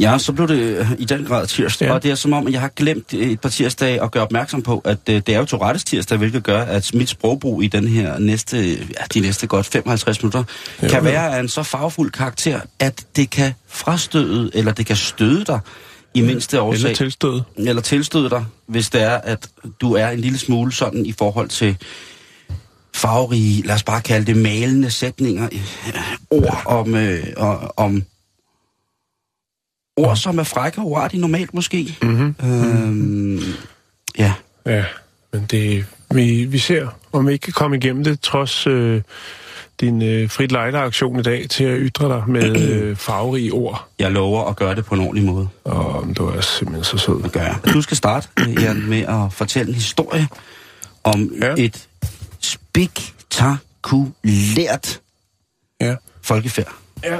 Ja, så blev det i den grad tirsdag, ja. Og det er som om, at jeg har glemt et par tirsdage at gøre opmærksom på, at det er jo Tourettes tirsdag, hvilket gør, at mit sprogbrug i den her de næste godt 55 minutter, jo, kan være af en så farvefuld karakter, at det kan frastøde, eller det kan støde dig i mindste årsag. Eller tilstøde. Eller tilstøde dig, hvis det er, at du er en lille smule sådan i forhold til farverige, lad os bare kalde det malende sætninger, ord om ord, som er frække og uartige normalt måske. Mm-hmm. Ja. Ja, men det, vi ser, om vi ikke kan komme igennem det, trods din frit lejder-aktion i dag, til at ytre dig med farverige ord. Jeg lover at gøre det på en ordentlig måde. Åh, du er simpelthen så sød. Det gør jeg. Du skal starte, Jan, med at fortælle en historie om et spektakulært folkefærd. Ja.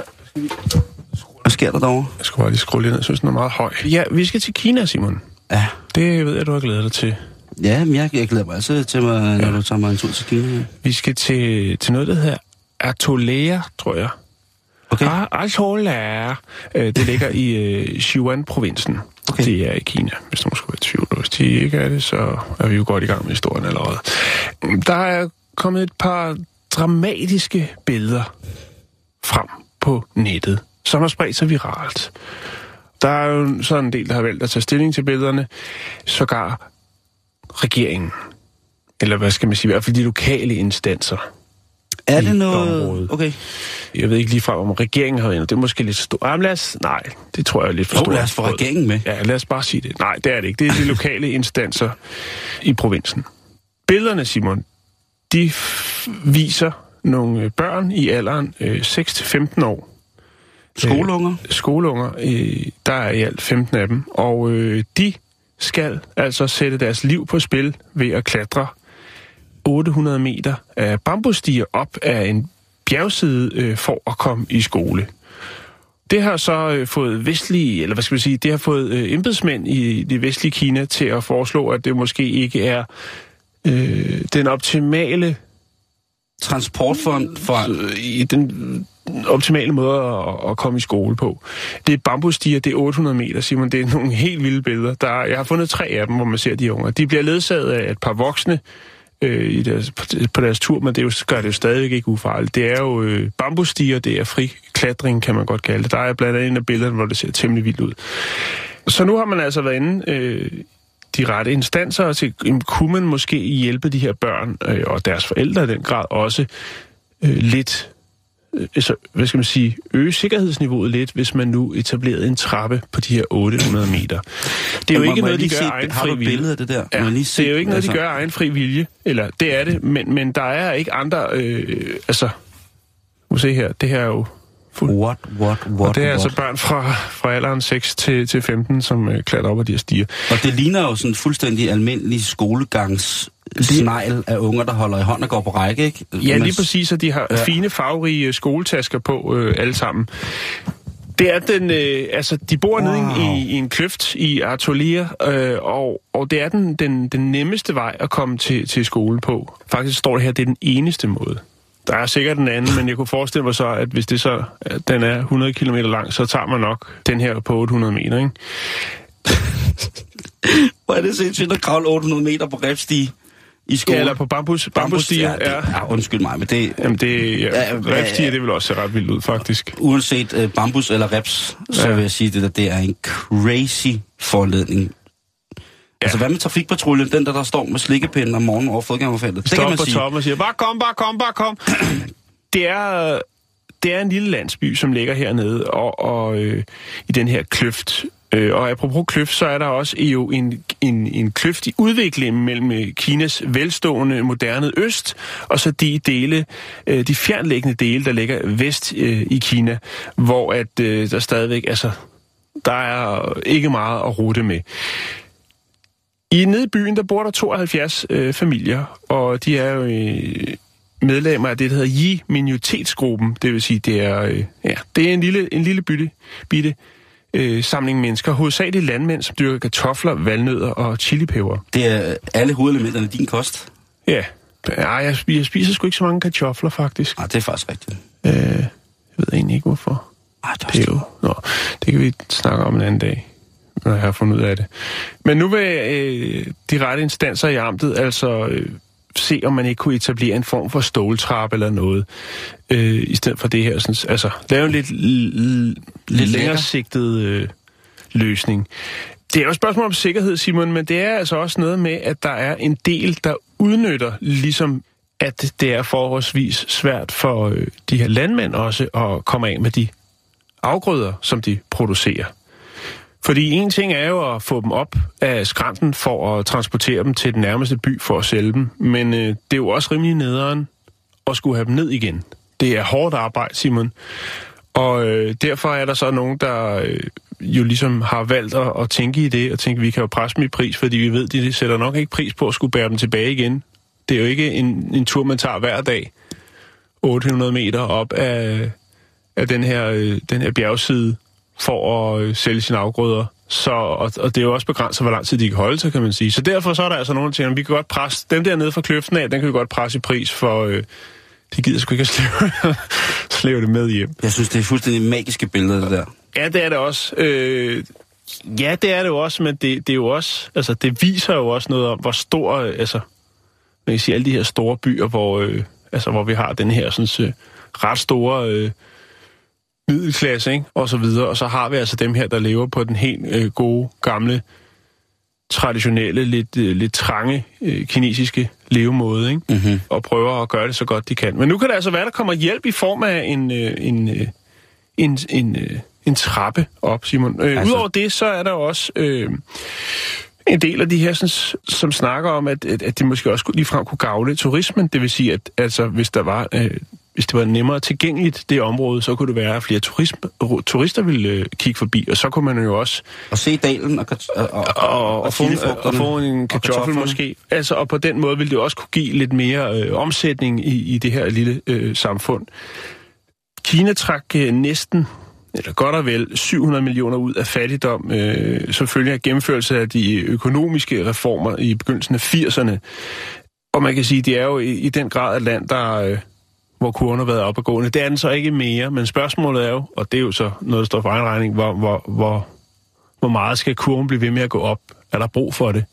Hvad sker der derovre? Jeg skal bare lige skrue lidt ned. Jeg synes, den er meget høj. Ja, vi skal til Kina, Simon. Ja. Det ved jeg, du har glædet dig til. Ja, men jeg glæder mig altid til mig, når du tager mig en tur til Kina. Vi skal til noget, der hedder Atollea, tror jeg. Okay. Atollea. Det ligger i Sichuan-provinsen. Okay. Det er i Kina, hvis nogen skulle være i tvivl. Hvis de ikke er det, så er vi jo godt i gang med historien allerede. Der er kommet et par dramatiske billeder frem på nettet, som har spredt sig viralt. Der er jo sådan en del, der har valgt at tage stilling til billederne. Sågar regeringen. Eller hvad skal man sige? I hvert fald de lokale instanser. Er det noget? Området. Okay. Jeg ved ikke lige fra, om regeringen har været. Det er måske lidt stort. Nej, det tror jeg er lidt for stort. Lad os få regeringen med. Ja, lad os bare sige det. Nej, det er det ikke. Det er de lokale instanser i provinsen. Billederne, Simon, de viser nogle børn i alderen 6-15 år. Skoleunger? Skoleunger. Der er i alt 15 af dem. Og de skal altså sætte deres liv på spil ved at klatre 800 meter af bambusstiger op af en bjergside for at komme i skole. Det har så fået vestlige, eller hvad skal vi sige, det har fået embedsmænd i det vestlige Kina til at foreslå, at det måske ikke er den optimale transportform for i den optimale måde at komme i skole på. Det er bambusstiger, det er 800 meter, Simon. Det er nogle helt vilde billeder. Jeg har fundet 3 af dem, hvor man ser de unger. De bliver ledsaget af et par voksne på deres tur, men det gør det jo stadig ikke ufarligt. Det er jo bambusstiger, det er fri klatring, kan man godt kalde det. Der er blandt andet en af billederne, hvor det ser temmelig vildt ud. Så nu har man altså været inde de rette instanser, og kunne man måske hjælpe de her børn og deres forældre i den grad også lidt, så, hvad skal man sige, øge sikkerhedsniveauet lidt, hvis man nu etablerede en trappe på de her 800 meter. Det er jo ikke noget, de gør egen fri vilje. Det er jo ikke noget, de gør egen fri vilje. Eller, det er det, men der er ikke andre, må se her, det her er jo og det er altså børn fra alderen 6 til 15, som klatrer op ad de her stiger. Og det ligner jo sådan fuldstændig almindelig skolegangssnegl af unger, der holder i hånd og går på række, ikke? Ja, lige præcis, og de har fine, farverige skoletasker på alle sammen. Det er den, de bor nede i en kløft i Atollea, og det er den nemmeste vej at komme til skole på. Faktisk står det her, det er den eneste måde. Der er sikkert den anden, men jeg kunne forestille mig så, at hvis det så, at den er 100 km lang, så tager man nok den her på 800 meter, ikke? Hvor er det sindssygt at kravle 800 meter på repstige i skolen? Ja, eller på bambusstiger. Ja, undskyld mig, men det... Jamen, repstiger, det vil også se ret vildt ud, faktisk. Uanset bambus eller reps, så vil jeg sige, at det er en crazy forledning. Ja. Altså, hvad med trafikpatruljen? Den, der står med slikkepinden om morgenen over fodgængerfeltet. Står på toppen og siger, bare kom. Det er en lille landsby, som ligger hernede og i den her kløft. Og apropos kløft, så er der også jo en kløft i udviklingen mellem Kinas velstående moderne øst, og så de dele, de fjernlæggende dele, der ligger vest i Kina, hvor at der stadigvæk, altså, der er ikke meget at rute med. I nede i byen, der bor der 72 familier, og de er jo medlemmer af det, der hedder Yi-minoritetsgruppen. Det vil sige, det er, det er en lille bitte samling mennesker, hovedsageligt landmænd, som dyrker kartofler, valnødder og chilipeber. Det er alle hovedelementerne din kost? Ja. Ej, jeg spiser sgu ikke så mange kartofler, faktisk. Nej, det er faktisk rigtigt. Jeg ved egentlig ikke, hvorfor. Ej, det er jo... Nå, det kan vi snakke om en anden dag, når jeg har fundet ud af det. Men nu vil de rette instanser i amtet altså se, om man ikke kunne etablere en form for ståltrappe eller noget, i stedet for det her. Sådan, altså, lave en lidt længere sigtet løsning. Det er jo et spørgsmål om sikkerhed, Simon, men det er altså også noget med, at der er en del, der udnytter, ligesom at det er forholdsvis svært for de her landmænd også at komme af med de afgrøder, som de producerer. Fordi en ting er jo at få dem op af skrænten for at transportere dem til den nærmeste by for at sælge dem, men det er jo også rimelig nederen at skulle have dem ned igen. Det er hårdt arbejde, Simon. Og derfor er der så nogen, der jo ligesom har valgt at tænke i det, og tænke, vi kan jo presse dem i pris, fordi vi ved, de sætter nok ikke pris på at skulle bære dem tilbage igen. Det er jo ikke en tur, man tager hver dag 800 meter op af den her bjergside, for at sælge sine afgrøder. Så, og det er jo også begrænset, hvor lang tid de kan holde sig, kan man sige. Så derfor så er der altså nogen, der tænker, vi kan godt presse dem dernede fra kløften af, den kan vi godt presse i pris, for de gider sgu ikke at slæve det med hjem. Jeg synes, det er fuldstændig magiske billeder, det der. Ja, det er det også. Ja, det er det jo også, men det er jo også, altså det viser jo også noget om, hvor stor, altså, man kan sige, alle de her store byer, hvor vi har den her sådan, ret store... middelklasse, ikke? Og så videre. Og så har vi altså dem her, der lever på den helt gode, gamle, traditionelle, lidt trange kinesiske levemåde, ikke? Mm-hmm. Og prøver at gøre det så godt de kan. Men nu kan det altså være, der kommer hjælp i form af en trappe op, Simon. Altså... Udover det, så er der også en del af de her, som snakker om, at de måske også ligefrem kunne gavle turismen. Det vil sige, at altså, hvis det var nemmere tilgængeligt, det område, så kunne det være, at flere turister ville kigge forbi, og så kunne man jo også... Og se dalen og få en kartoffel måske. Altså, og på den måde ville det også kunne give lidt mere omsætning i det her lille samfund. Kina trak næsten, eller godt og vel, 700 millioner ud af fattigdom, som følge af gennemførelse af de økonomiske reformer i begyndelsen af 80'erne. Og man kan sige, det er jo i den grad et land, der... hvor kurven har været op og gående. Det er den så ikke mere, men spørgsmålet er jo, og det er jo så noget, der står for egen regning, hvor meget skal kurven blive ved med at gå op? Er der brug for det?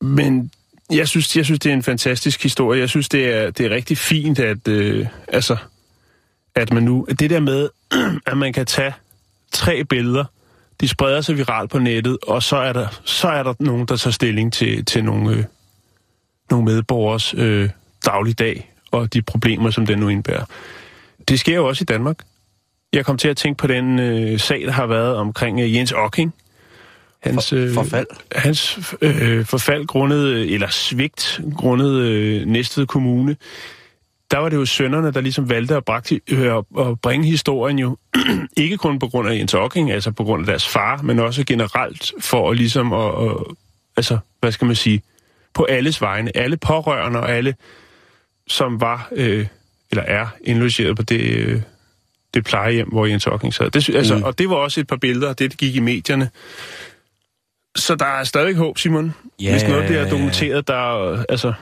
Men jeg synes det er en fantastisk historie. Jeg synes, det er rigtig fint, at, at man nu... Det der med, at man kan tage 3 billeder, de spreder sig viralt på nettet, og så er der nogen, der tager stilling til nogle medborgers dagligdag, og de problemer, som den nu indbærer. Det sker jo også i Danmark. Jeg kom til at tænke på den sag, der har været omkring Jens Okking. Hans forfald grundet, eller svigt grundet Næstved Kommune. Der var det jo sønnerne, der ligesom valgte at bringe historien jo, ikke kun på grund af Jens Okking, altså på grund af deres far, men også generelt for at ligesom altså, hvad skal man sige, på alles vegne, alle pårørende og alle som var, eller er, indlogeret på det plejehjem, hvor Jens Okking sad. Det, altså, og det var også et par billeder, det gik i medierne. Så der er stadig håb, Simon. Ja, hvis noget bliver dokumenteret, der... Altså,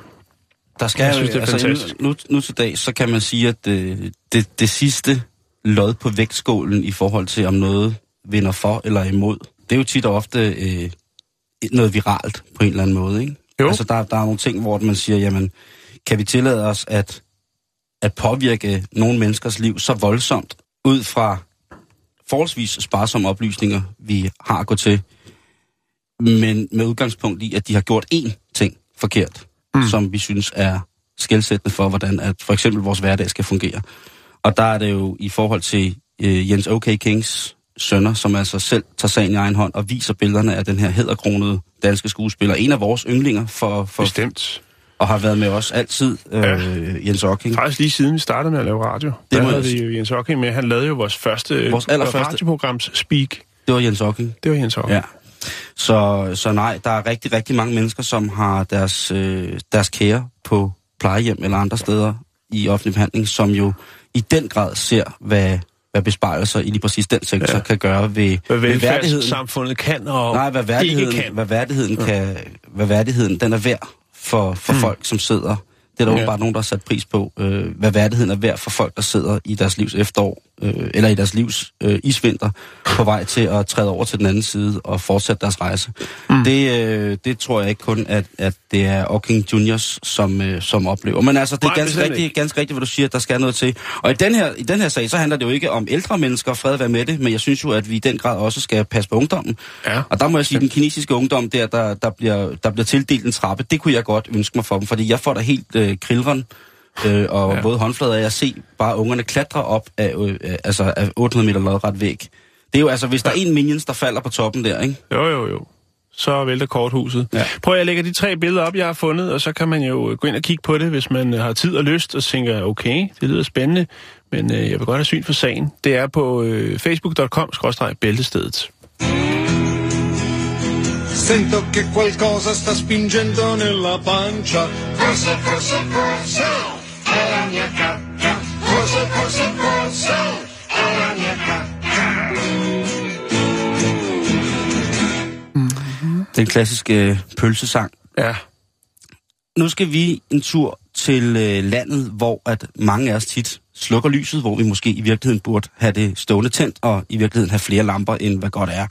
der skal, jeg synes, det er fantastisk. Nu til dag, så kan man sige, at det sidste lod på vægtskålen i forhold til, om noget vinder for eller imod, det er jo tit og ofte noget viralt på en eller anden måde, ikke? Jo. Altså, der er nogle ting, hvor man siger, jamen, kan vi tillade os at påvirke nogle menneskers liv så voldsomt, ud fra forholdsvis sparsomme oplysninger, vi har at gå til, men med udgangspunkt i, at de har gjort én ting forkert, som vi synes er skelsættende for, hvordan at for eksempel vores hverdag skal fungere. Og der er det jo i forhold til Jens Okings sønner, som altså selv tager sagen i egen hånd og viser billederne af den her hæderkronede danske skuespiller. En af vores yndlinger for bestemt. Og har været med os altid, Jens Okking. Faktisk lige siden vi startede med at lave radio. Det var jo Jens Okking med. Han lavede jo vores allerførste radioprograms Speak. Det var Jens Okking. Ja. Så nej, der er rigtig, rigtig mange mennesker, som har deres kære på plejehjem eller andre steder i offentlig behandling, som jo i den grad ser, hvad besparelser i lige præcis den sektor kan gøre ved hvad samfundet kan og nej, hvad værdigheden den er værd for folk, som sidder. Det er der jo bare nogen, der har sat pris på, hvad værdigheden er værd for folk, der sidder i deres livs efterår, eller i deres livs isvinter, på vej til at træde over til den anden side og fortsætte deres rejse. Det tror jeg ikke kun, at det er Okking Juniors, som oplever. Men altså, det er ganske rigtigt, hvad du siger, at der skal noget til. Og i den her sag, så handler det jo ikke om ældre mennesker, fred være med det, men jeg synes jo, at vi i den grad også skal passe på ungdommen. Ja. Og der må jeg sige, at den kinesiske ungdom der bliver tildelt en trappe, det kunne jeg godt ønske mig for dem, fordi jeg får da helt krilleren og både håndflader af at se bare ungerne klatre op af 800 meter lodret væg. Det er jo altså, hvis der er en minions, der falder på toppen der, ikke? Jo. Så vælter korthuset. Ja. Prøv at lægge de 3 billeder op, jeg har fundet, og så kan man jo gå ind og kigge på det, hvis man har tid og lyst, og tænker, okay, det lyder spændende, men jeg vil godt have syn for sagen. Det er på facebook.com/bæltestedet. Sento che qualcosa sta spingendo nella pancia. Forse, è la mia cacca. Forse, è la mia cacca. Den klassiske pølsesang. Ja. Nu skal vi en tur til landet, hvor at mange af os tit slukker lyset, hvor vi måske i virkeligheden burde have det stående tændt, og i virkeligheden have flere lamper, end hvad godt er.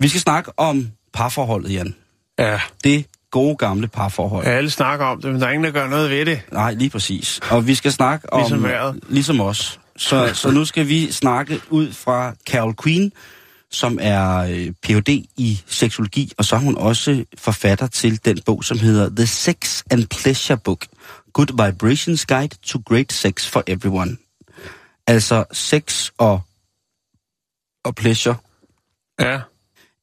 Vi skal snakke om parforholdet, Jan. Ja. Det gode gamle parforhold. Ja, alle snakker om det, men der er ingen, der gør noget ved det. Nej, lige præcis. Og vi skal snakke om... Ligesom vejret. Ligesom os. Så nu skal vi snakke ud fra Carol Queen, som er Ph.D. i seksologi, og så er hun også forfatter til den bog, som hedder The Sex and Pleasure Book. Good Vibrations Guide to Great Sex for Everyone. Altså sex og pleasure. Ja.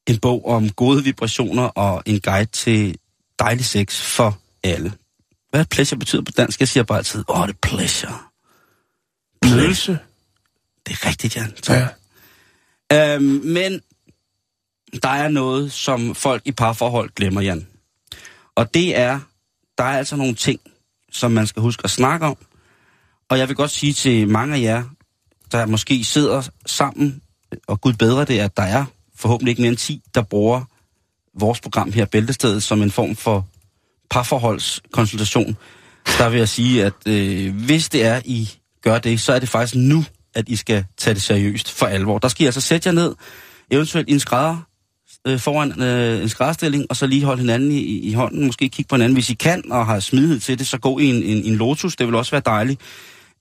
En bog om gode vibrationer og en guide til dejlig sex for alle. Hvad pleasure betyder på dansk? Jeg siger bare altid, det er pleasure. Nydelse. Det er rigtigt, Jan. Ja. Men der er noget, som folk i parforhold glemmer, Jan. Og der er altså nogle ting, som man skal huske at snakke om. Og jeg vil godt sige til mange af jer, der måske sidder sammen, og Gud bedre det, at der er forhåbentlig ikke mere end 10, der bruger vores program her, Bæltestedet, som en form for parforholdskonsultation. Der vil jeg sige, at hvis det er, I gør det, så er det faktisk nu, at I skal tage det seriøst for alvor. Der skal I altså sætte jer ned, eventuelt i en skrædder, foran en skrædderstilling, og så lige holde hinanden i hånden, måske kigge på hinanden. Hvis I kan, og har smidighed til det, så gå i en lotus, det vil også være dejligt.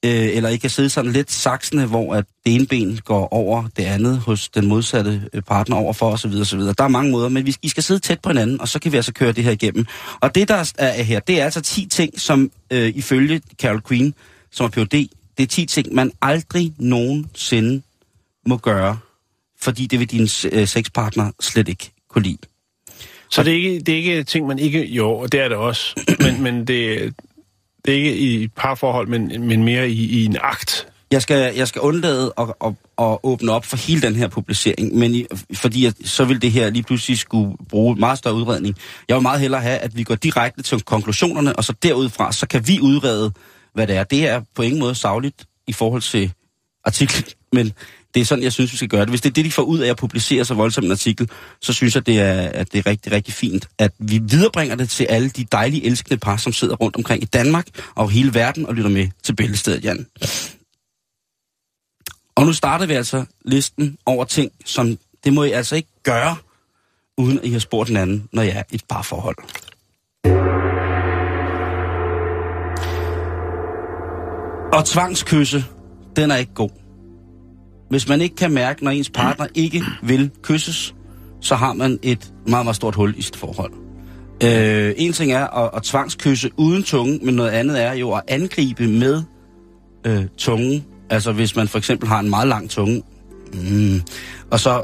Eller I kan sidde sådan lidt saksende, hvor at det ene ben går over det andet hos den modsatte partner overfor osv. osv. Der er mange måder, men I skal sidde tæt på hinanden, og så kan vi altså køre det her igennem. Og det, der er her, det er altså 10 ting, som ifølge Carol Queen, som er Ph.D., det er 10 ting, man aldrig nogensinde må gøre, fordi det vil din sexpartner slet ikke kunne lide. Så det er ikke ting, man ikke... Jo, det er det også, men det... Det er ikke i parforhold, men mere i en akt. Jeg skal undlade at åbne op for hele den her publicering, fordi så vil det her lige pludselig skulle bruge meget større udredning. Jeg vil meget hellere have, at vi går direkte til konklusionerne, og så derudfra, så kan vi udrede, hvad det er. Det er på ingen måde sagligt i forhold til artiklen, men det er sådan, jeg synes, vi skal gøre det. Hvis det er det, de får ud af at publicere så voldsomt en artikel, så synes jeg, at det er rigtig, rigtig fint, at vi viderebringer det til alle de dejlige, elskende par, som sidder rundt omkring i Danmark og hele verden og lytter med til Bæltestedet, Jan. Og nu starter vi altså listen over ting, som det må I altså ikke gøre, uden at I har spurgt hinanden, når I er i et parforhold. Og tvangskysse, den er ikke god. Hvis man ikke kan mærke, når ens partner ikke vil kysses, så har man et meget, meget stort hul i sit forhold. En ting er at tvangskysse uden tunge, men noget andet er jo at angribe med tungen. Altså hvis man for eksempel har en meget lang tunge, og så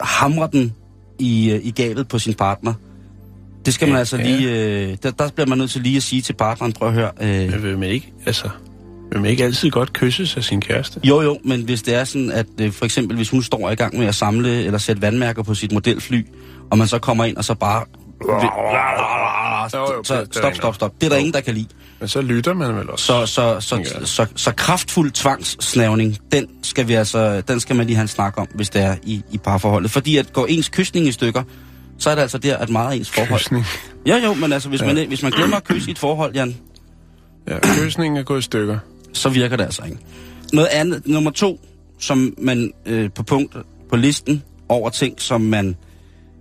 hamrer den i gabet på sin partner. Det skal man altså lige... Der bliver man nødt til lige at sige til partneren, prøv at høre... Men vil man ikke altid godt kysses af sin kæreste? Jo, men hvis det er sådan, at for eksempel hvis hun står i gang med at samle eller sætte vandmærker på sit modelfly, og man så kommer ind og så bare... Stop. Det er der ingen, der kan lide. Men så lytter man vel også. Så kraftfuld tvangssnævning, den skal vi altså, den skal man lige have en snak om, hvis det er i parforholdet. Fordi at går ens kysning i stykker, så er det altså der, at meget af ens forhold... Kysning? Jo, men altså, hvis man glemmer at kysse i et forhold, Jan... Ja, kysningen er gået i stykker. Så virker det altså ikke. Noget andet, nummer 2, som man på listen over ting, som man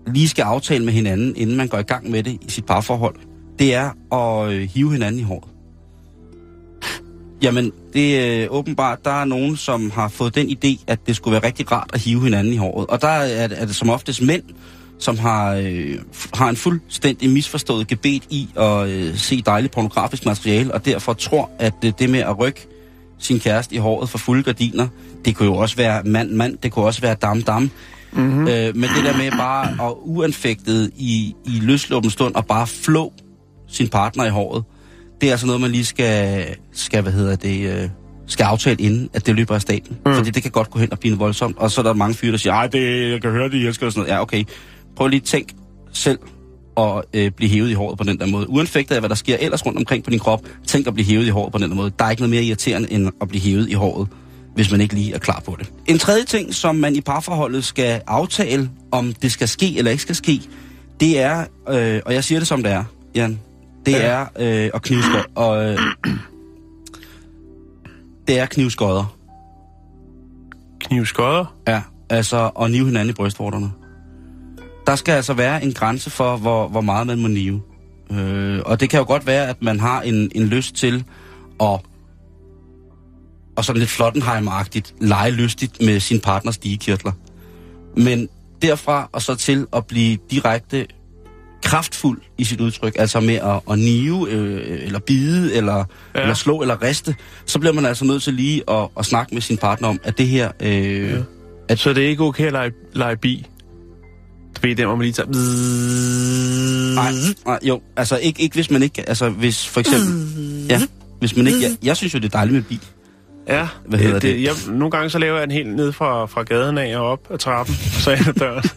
lige skal aftale med hinanden, inden man går i gang med det i sit parforhold, det er at hive hinanden i håret. Jamen, det er åbenbart, der er nogen, som har fået den idé, at det skulle være rigtig rart at hive hinanden i håret. Og der er det som oftest mænd, som har en fuldstændig misforstået gebet i at se dejligt pornografisk materiale, og derfor tror, at det med at rykke sin kæreste i håret for fulde gardiner, det kunne jo også være mand, det kunne også være dam. Mm-hmm. Men det der med bare at uanfægtet i løsluppen stund og bare flå sin partner i håret, det er altså noget, man lige skal aftale inden, at det løber af staten. Mm. Fordi det kan godt gå hen og blive voldsomt. Og så er der mange fyre, der siger, ej, det, jeg kan høre det, jeg elsker og sådan noget. Ja, okay. Prøv lige at tænke selv og blive hævet i håret på den der måde. Uanfægtet af, hvad der sker ellers rundt omkring på din krop, tænk at blive hævet i håret på den der måde. Der er ikke noget mere irriterende, end at blive hævet i håret, hvis man ikke lige er klar på det. En tredje ting, som man i parforholdet skal aftale, om det skal ske eller ikke skal ske, det er, og jeg siger det som det er, Jan, det er at knivskødder. Og, det er knivskødder. Knivskødder? Ja, altså at nive hinanden i brystvorterne. Der skal altså være en grænse for, hvor meget man må nive. Og det kan jo godt være, at man har en lyst til at... og sådan lidt flottenheim-agtigt, lege lystigt med sin partners digekirtler. Men derfra og så til at blive direkte kraftfuld i sit udtryk, altså med at nive, eller bide, eller slå, eller riste, så bliver man altså nødt til lige at snakke med sin partner om, at det her... Så det er ikke okay at lege bi? Du ved det, hvor man lige tager... Nej, jo, altså ikke hvis man ikke... Altså hvis for eksempel... Ja, hvis man ikke... Jeg synes jo, det er dejligt med bi. Ja, det? Jeg, nogle gange så laver jeg den helt ned fra gaden af og op ad trappen, så er jeg døren.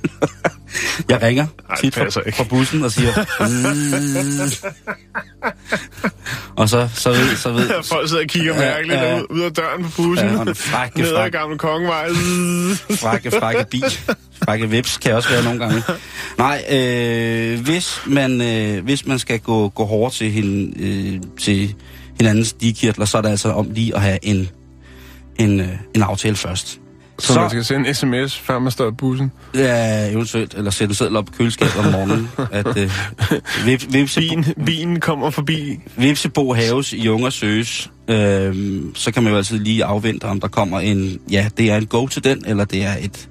Jeg ringer tit fra bussen og siger... og så ved... Folk sidder og kigger mærkeligt ud af døren på bussen. Ja, ned ad Gamle Kongevej. frække bi. Frække vips kan også være nogle gange. Nej, hvis man skal gå hårdt til hende... til hinandens digekirtler, så er det altså om lige at have en aftale først. Så man skal sende en sms, før man står i bussen? Ja, eventuelt. Eller sætte en seddel op på køleskabet om morgenen. At, Bilen kommer forbi. Vipsebo haves i unger søges. Så kan man jo altid lige afvente, om der kommer en... Ja, det er en go til den, eller det er et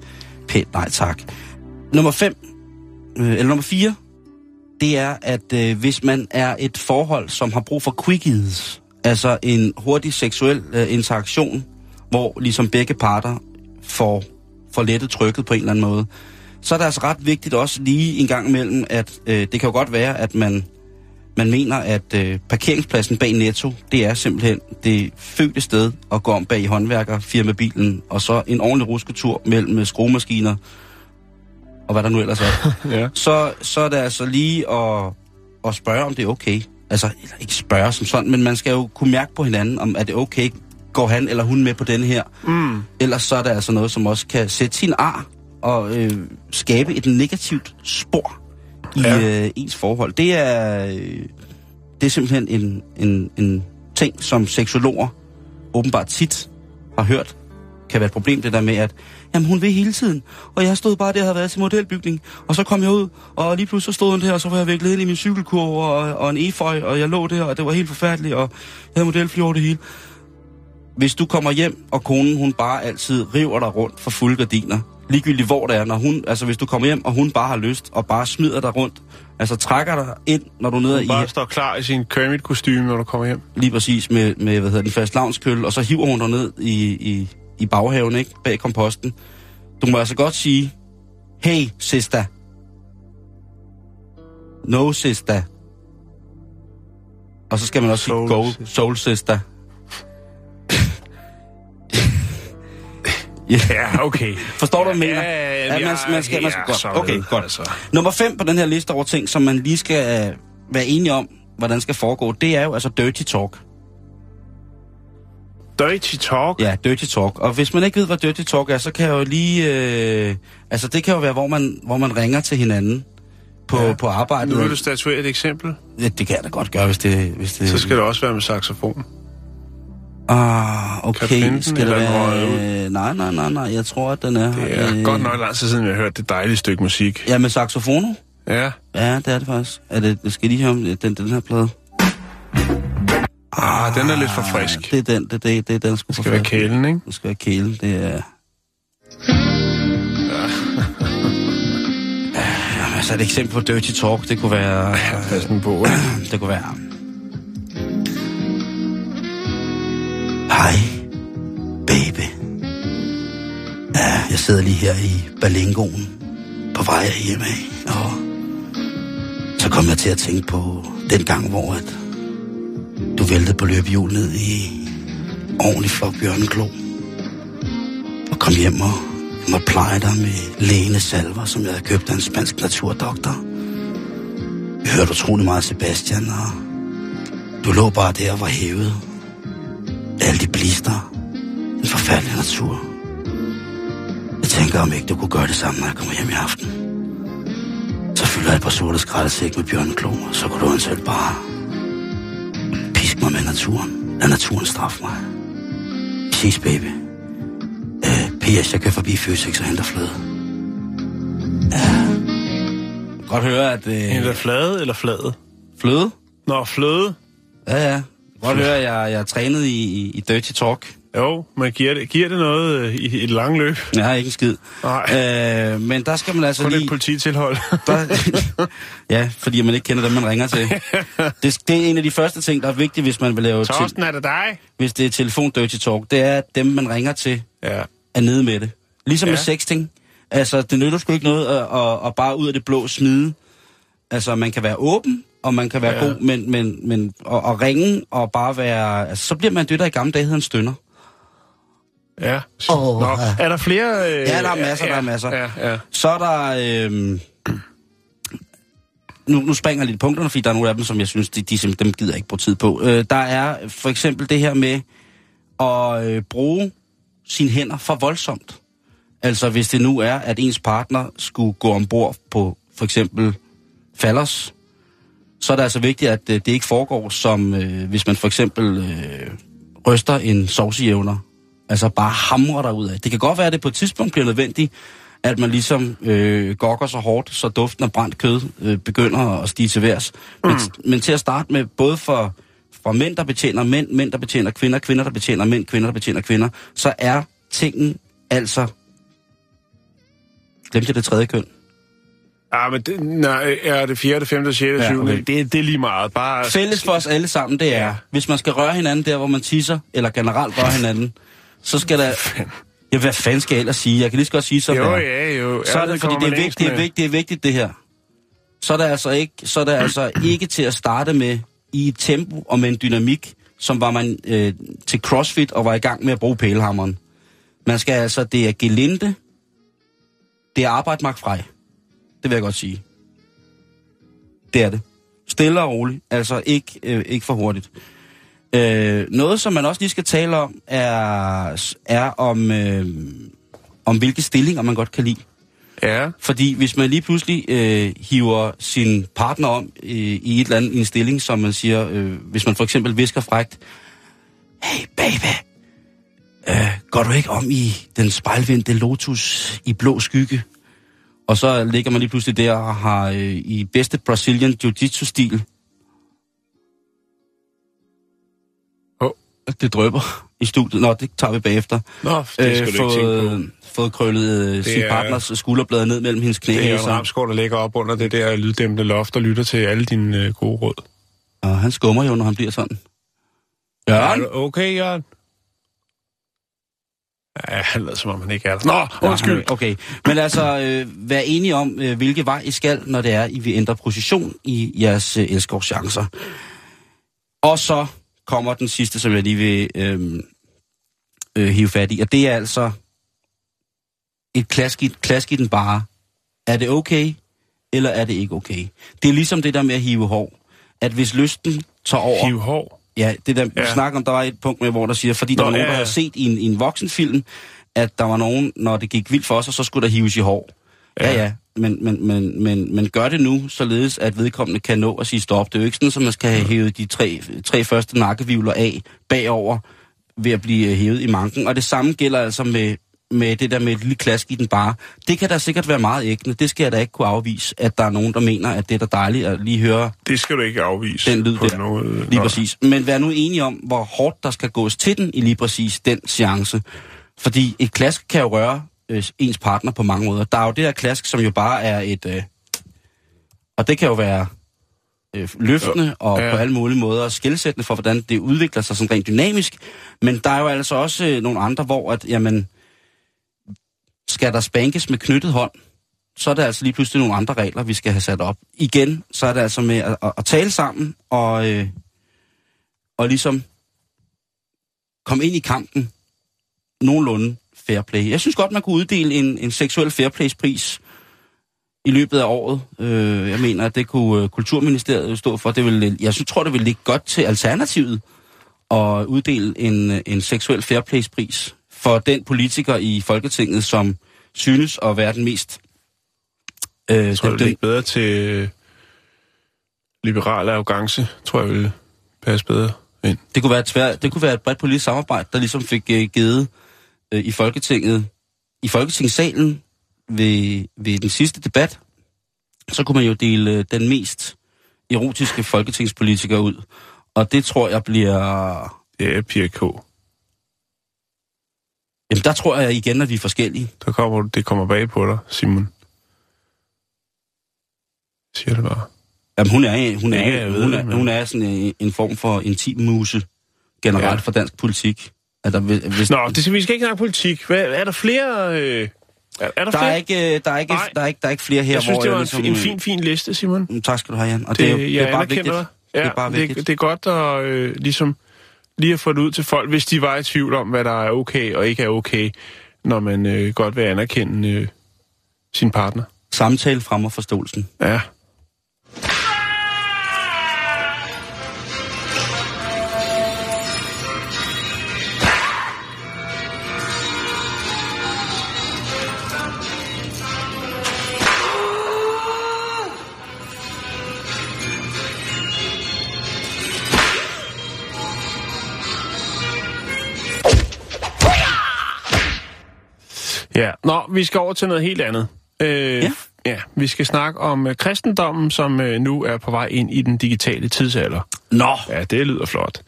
pænt nej tak. Nummer 4... det er, at hvis man er et forhold, som har brug for quickies, altså en hurtig seksuel interaktion, hvor ligesom begge parter får lettet trykket på en eller anden måde, så er det altså ret vigtigt også lige en gang imellem, at det kan jo godt være, at man mener, at parkeringspladsen bag Netto, det er simpelthen det fødte sted at gå om bag i håndværkerfirmabilen, og så en ordentlig rusketur mellem skruemaskiner, og hvad der nu ellers er. Ja. Så er det altså lige at spørge, om det er okay. Altså, eller ikke spørge som sådan, men man skal jo kunne mærke på hinanden, om er det okay, går han eller hun med på den her. Mm. Ellers så er det altså noget, som også kan sætte sin ar og skabe et negativt spor i ens forhold. Det er simpelthen en ting, som seksologer åbenbart tit har hørt, kan være et problem, det der med, at jamen, hun vil hele tiden, og jeg stod bare der og havde været til modelbygning, og så kom jeg ud, og lige pludselig stod hun der, og så var jeg væklet ind i min cykelkurve og en eføj, og jeg lå der, og det var helt forfærdeligt, og jeg havde modelfly over det hele. Hvis du kommer hjem, og konen, hun bare altid river dig rundt for fulde gardiner, ligegyldigt hvor det er, når hun, altså hvis du kommer hjem, og hun bare har lyst, og bare smider dig rundt, altså trækker dig ind, når du er nede i... Hun bare står klar i sin Kermit-kostyme, når du kommer hjem. Lige præcis, med den fast lavnskølle, og så hiver hun dig ned i i baghaven, ikke? Bag komposten. Du må altså godt sige, hey, sister. No, sister. Og så skal man også soul sige, go, soul sister. Ja, okay. Forstår du, hvad jeg mener? Ja, man skal godt. Sådan, okay, godt. Altså. Nummer 5 på den her liste over ting, som man lige skal være enige om, hvordan skal foregå, det er jo altså dirty talk. Dirty talk? Ja, dirty talk. Og hvis man ikke ved, hvad dirty talk er, så kan jeg jo lige... altså, det kan jo være, hvor man ringer til hinanden på, ja, på arbejdet. Nu vil du statuere et eksempel? Ja, det kan jeg da godt gøre, hvis det... Så skal det også være med saxofon. Ah, okay. Kan skal det være... Nej. Jeg tror, at den er... Det er godt nok lang tid siden, jeg har hørt det dejlige stykke musik. Ja, med saxofoner? Ja. Ja, det er det faktisk. Er det skal lige høre om den her plade? Den er lidt for frisk. Det er den, det er den sgu for frisk. Det skal være kælen, ikke? Det skal være kælen, det er... Altså et eksempel på dirty talk, det kunne være... Ja, sådan på. Det kunne være... Hej, baby. Ja, jeg sidder lige her i Berlingoen på vej hjemme, og så kom jeg til at tænke på den gang, hvor at du væltede på løbehjul ned i ordentlig flok bjørneklo og kom hjem og jeg måtte pleje dig med lægende salver, som jeg havde købt af en spansk naturdoktor. Jeg hørte utrolig meget Sebastian, og du lå bare der og var hævet. Alle de blister. En forfærdelig natur. Jeg tænker, om ikke du kunne gøre det samme, når jeg kommer hjem i aften. Så fylder jeg et par sorte skraldesæk med bjørneklo, og så kunne du eventuelt bare piske mig med naturen. Lad naturen straffe mig. Vi ses, baby. P.S. Jeg kører forbi Føtex og henter fløde. Godt høre, at... Henter flade eller flade? Fløde? Nå, fløde. Ja. Godt høre, jeg er trænet i dirty talk. Jo, man giver det noget i et langt løb. Ja, ikke en skid. Nej. Men der skal man altså kun lige... Kun et polititilhold. Ja, fordi man ikke kender dem, man ringer til. Det er en af de første ting, der er vigtigt, hvis man vil lave... Torsten, er det dig? Hvis det er telefon dirty talk, det er, at dem, man ringer til, ja, er nede med det. Ligesom med sexting. Altså, det nytter sgu ikke noget at bare ud af det blå smide. Altså, man kan være åben, og man kan være god, men at ringe og bare være... Altså, så bliver man dødt, der i gamle dage hedder en stønder. Ja. Er der flere? Ja, der er masser, Ja. Så er der... Nu springer jeg lidt punkterne, fordi der er nogle af dem, som jeg synes, dem gider jeg ikke bruge tid på. Der er for eksempel det her med at bruge sine hænder for voldsomt. Altså, hvis det nu er, at ens partner skulle gå ombord på for eksempel fallers... Så er det altså vigtigt, at det ikke foregår som, hvis man for eksempel ryster en sovsejævner. Altså bare hamrer derudad. Det kan godt være, at det på et tidspunkt bliver nødvendigt, at man ligesom gokker så hårdt, så duften af brændt kød begynder at stige til værs. Men til at starte med, både for mænd, der betjener mænd, mænd, der betjener kvinder, kvinder, der betjener mænd, kvinder, der betjener kvinder, så er tingen altså... Glemte jeg det tredje køn? Ja, men det, nej, er det 4., 5., 6., 7., okay. Det er lige meget. Bare... Fælles for os alle sammen, det er, hvis man skal røre hinanden der, hvor man tisser, eller generelt røre hinanden, så skal der... Ja, hvad fanden skal jeg ellers sige? Jeg kan lige så godt sige sådan. Jo. Så er det, fordi det er vigtigt, det her. Så er der altså ikke til at starte med i et tempo og med en dynamik, som var man til CrossFit og var i gang med at bruge pælehammeren. Man skal altså... Det er gelinde, det er arbejde magtfrej. Det vil jeg godt sige. Det er det. Stille og roligt. Altså ikke for hurtigt. Noget, som man også lige skal tale om, er om hvilke stillinger man godt kan lide. Ja. Fordi hvis man lige pludselig hiver sin partner om i et eller andet, i en stilling, som man siger, hvis man for eksempel hvisker frækt, hey baby, går du ikke om i den spejlvendte lotus i blå skygge? Og så ligger man lige pludselig der og har i bedste Brazilian Jiu-Jitsu-stil. Det drøber i studiet. Nå, det tager vi bagefter. Nå, det skal du ikke tænke på. Fået krøllet sin partners skulderblade ned mellem hendes knæ. Det er jo en armskår, der ligger op under det der lyddæmpende loft og lytter til alle dine gode råd. Og han skummer jo, når han bliver sådan. Jørgen? Okay, Jørgen. Ja, han lader som om han ikke er der. Nå, undskyld. Okay, men altså, vær enige om, hvilke vej I skal, når det er, I vil ændre position i jeres elskovschancer. Og så kommer den sidste, som jeg lige vil hive fat i, og det er altså et klask i den bare. Er det okay, eller er det ikke okay? Det er ligesom det der med at hive hår. At hvis lysten tager over... Hive hår? Ja, det der, vi snakker om, der var et punkt med, hvor der siger, fordi der var nogen, der havde set i en voksenfilm, at der var nogen, når det gik vildt for sig, så skulle der hives i hår. Ja. Men gør det nu, således at vedkommende kan nå at sige stop. Det er jo ikke sådan, at man skal have hævet de tre første nakkevivler af bagover, ved at blive hævet i manken. Og det samme gælder altså med det der med et lille klask i den bare. Det kan da sikkert være meget ægtende. Det skal jeg da ikke kunne afvise, at der er nogen, der mener, at det er da dejligt at lige høre. Det skal du ikke afvise. Den lyd der. Noget. Lige præcis. Men vær nu enige om, hvor hårdt der skal gås til den i lige præcis den seance. Fordi et klask kan jo røre ens partner på mange måder. Der er jo det der klask, som jo bare er et... og det kan jo være løftende og på alle mulige måder skelsættende for, hvordan det udvikler sig sådan rent dynamisk. Men der er jo altså også nogle andre, hvor at, jamen... Skal der spankes med knyttet hånd, så er der altså lige pludselig nogle andre regler, vi skal have sat op. Igen, så er det altså med at tale sammen og ligesom komme ind i kampen nogenlunde fairplay. Jeg synes godt, man kunne uddele en seksuel fairplay-pris i løbet af året. Jeg mener, at det kunne Kulturministeriet stå for. Jeg tror, det ville ligge godt til Alternativet at uddele en seksuel fairplay-pris for den politiker i Folketinget, som synes at være den mest... tror du, det er bedre til liberal arrogance, tror jeg ville passe bedre ind. Det kunne være et bredt politisk samarbejde, der ligesom fik givet i Folketinget, i Folketingssalen ved den sidste debat, så kunne man jo dele den mest erotiske folketingspolitiker ud. Og det tror jeg bliver... Ja, Pia K. Jamen, der tror jeg igen, at vi er forskellige. Det kommer bag på dig, Simon. Siger det bare. Jamen, hun er sådan en form for intimmuse generelt for dansk politik. Vi skal ikke snakke politik. Er der flere? Der er ikke flere her. Jeg synes, det var en fin liste, Simon. Tak skal du have, Jan. Og det er bare vigtigt. Det er bare vigtigt. Det er godt at ligesom... Lige at få det ud til folk, hvis de var i tvivl om, hvad der er okay og ikke er okay, når man godt vil anerkende sin partner. Samtale fremmer forståelsen. Ja. Ja, vi skal over til noget helt andet. Vi skal snakke om kristendommen, som nu er på vej ind i den digitale tidsalder. Nå! Ja, det lyder flot.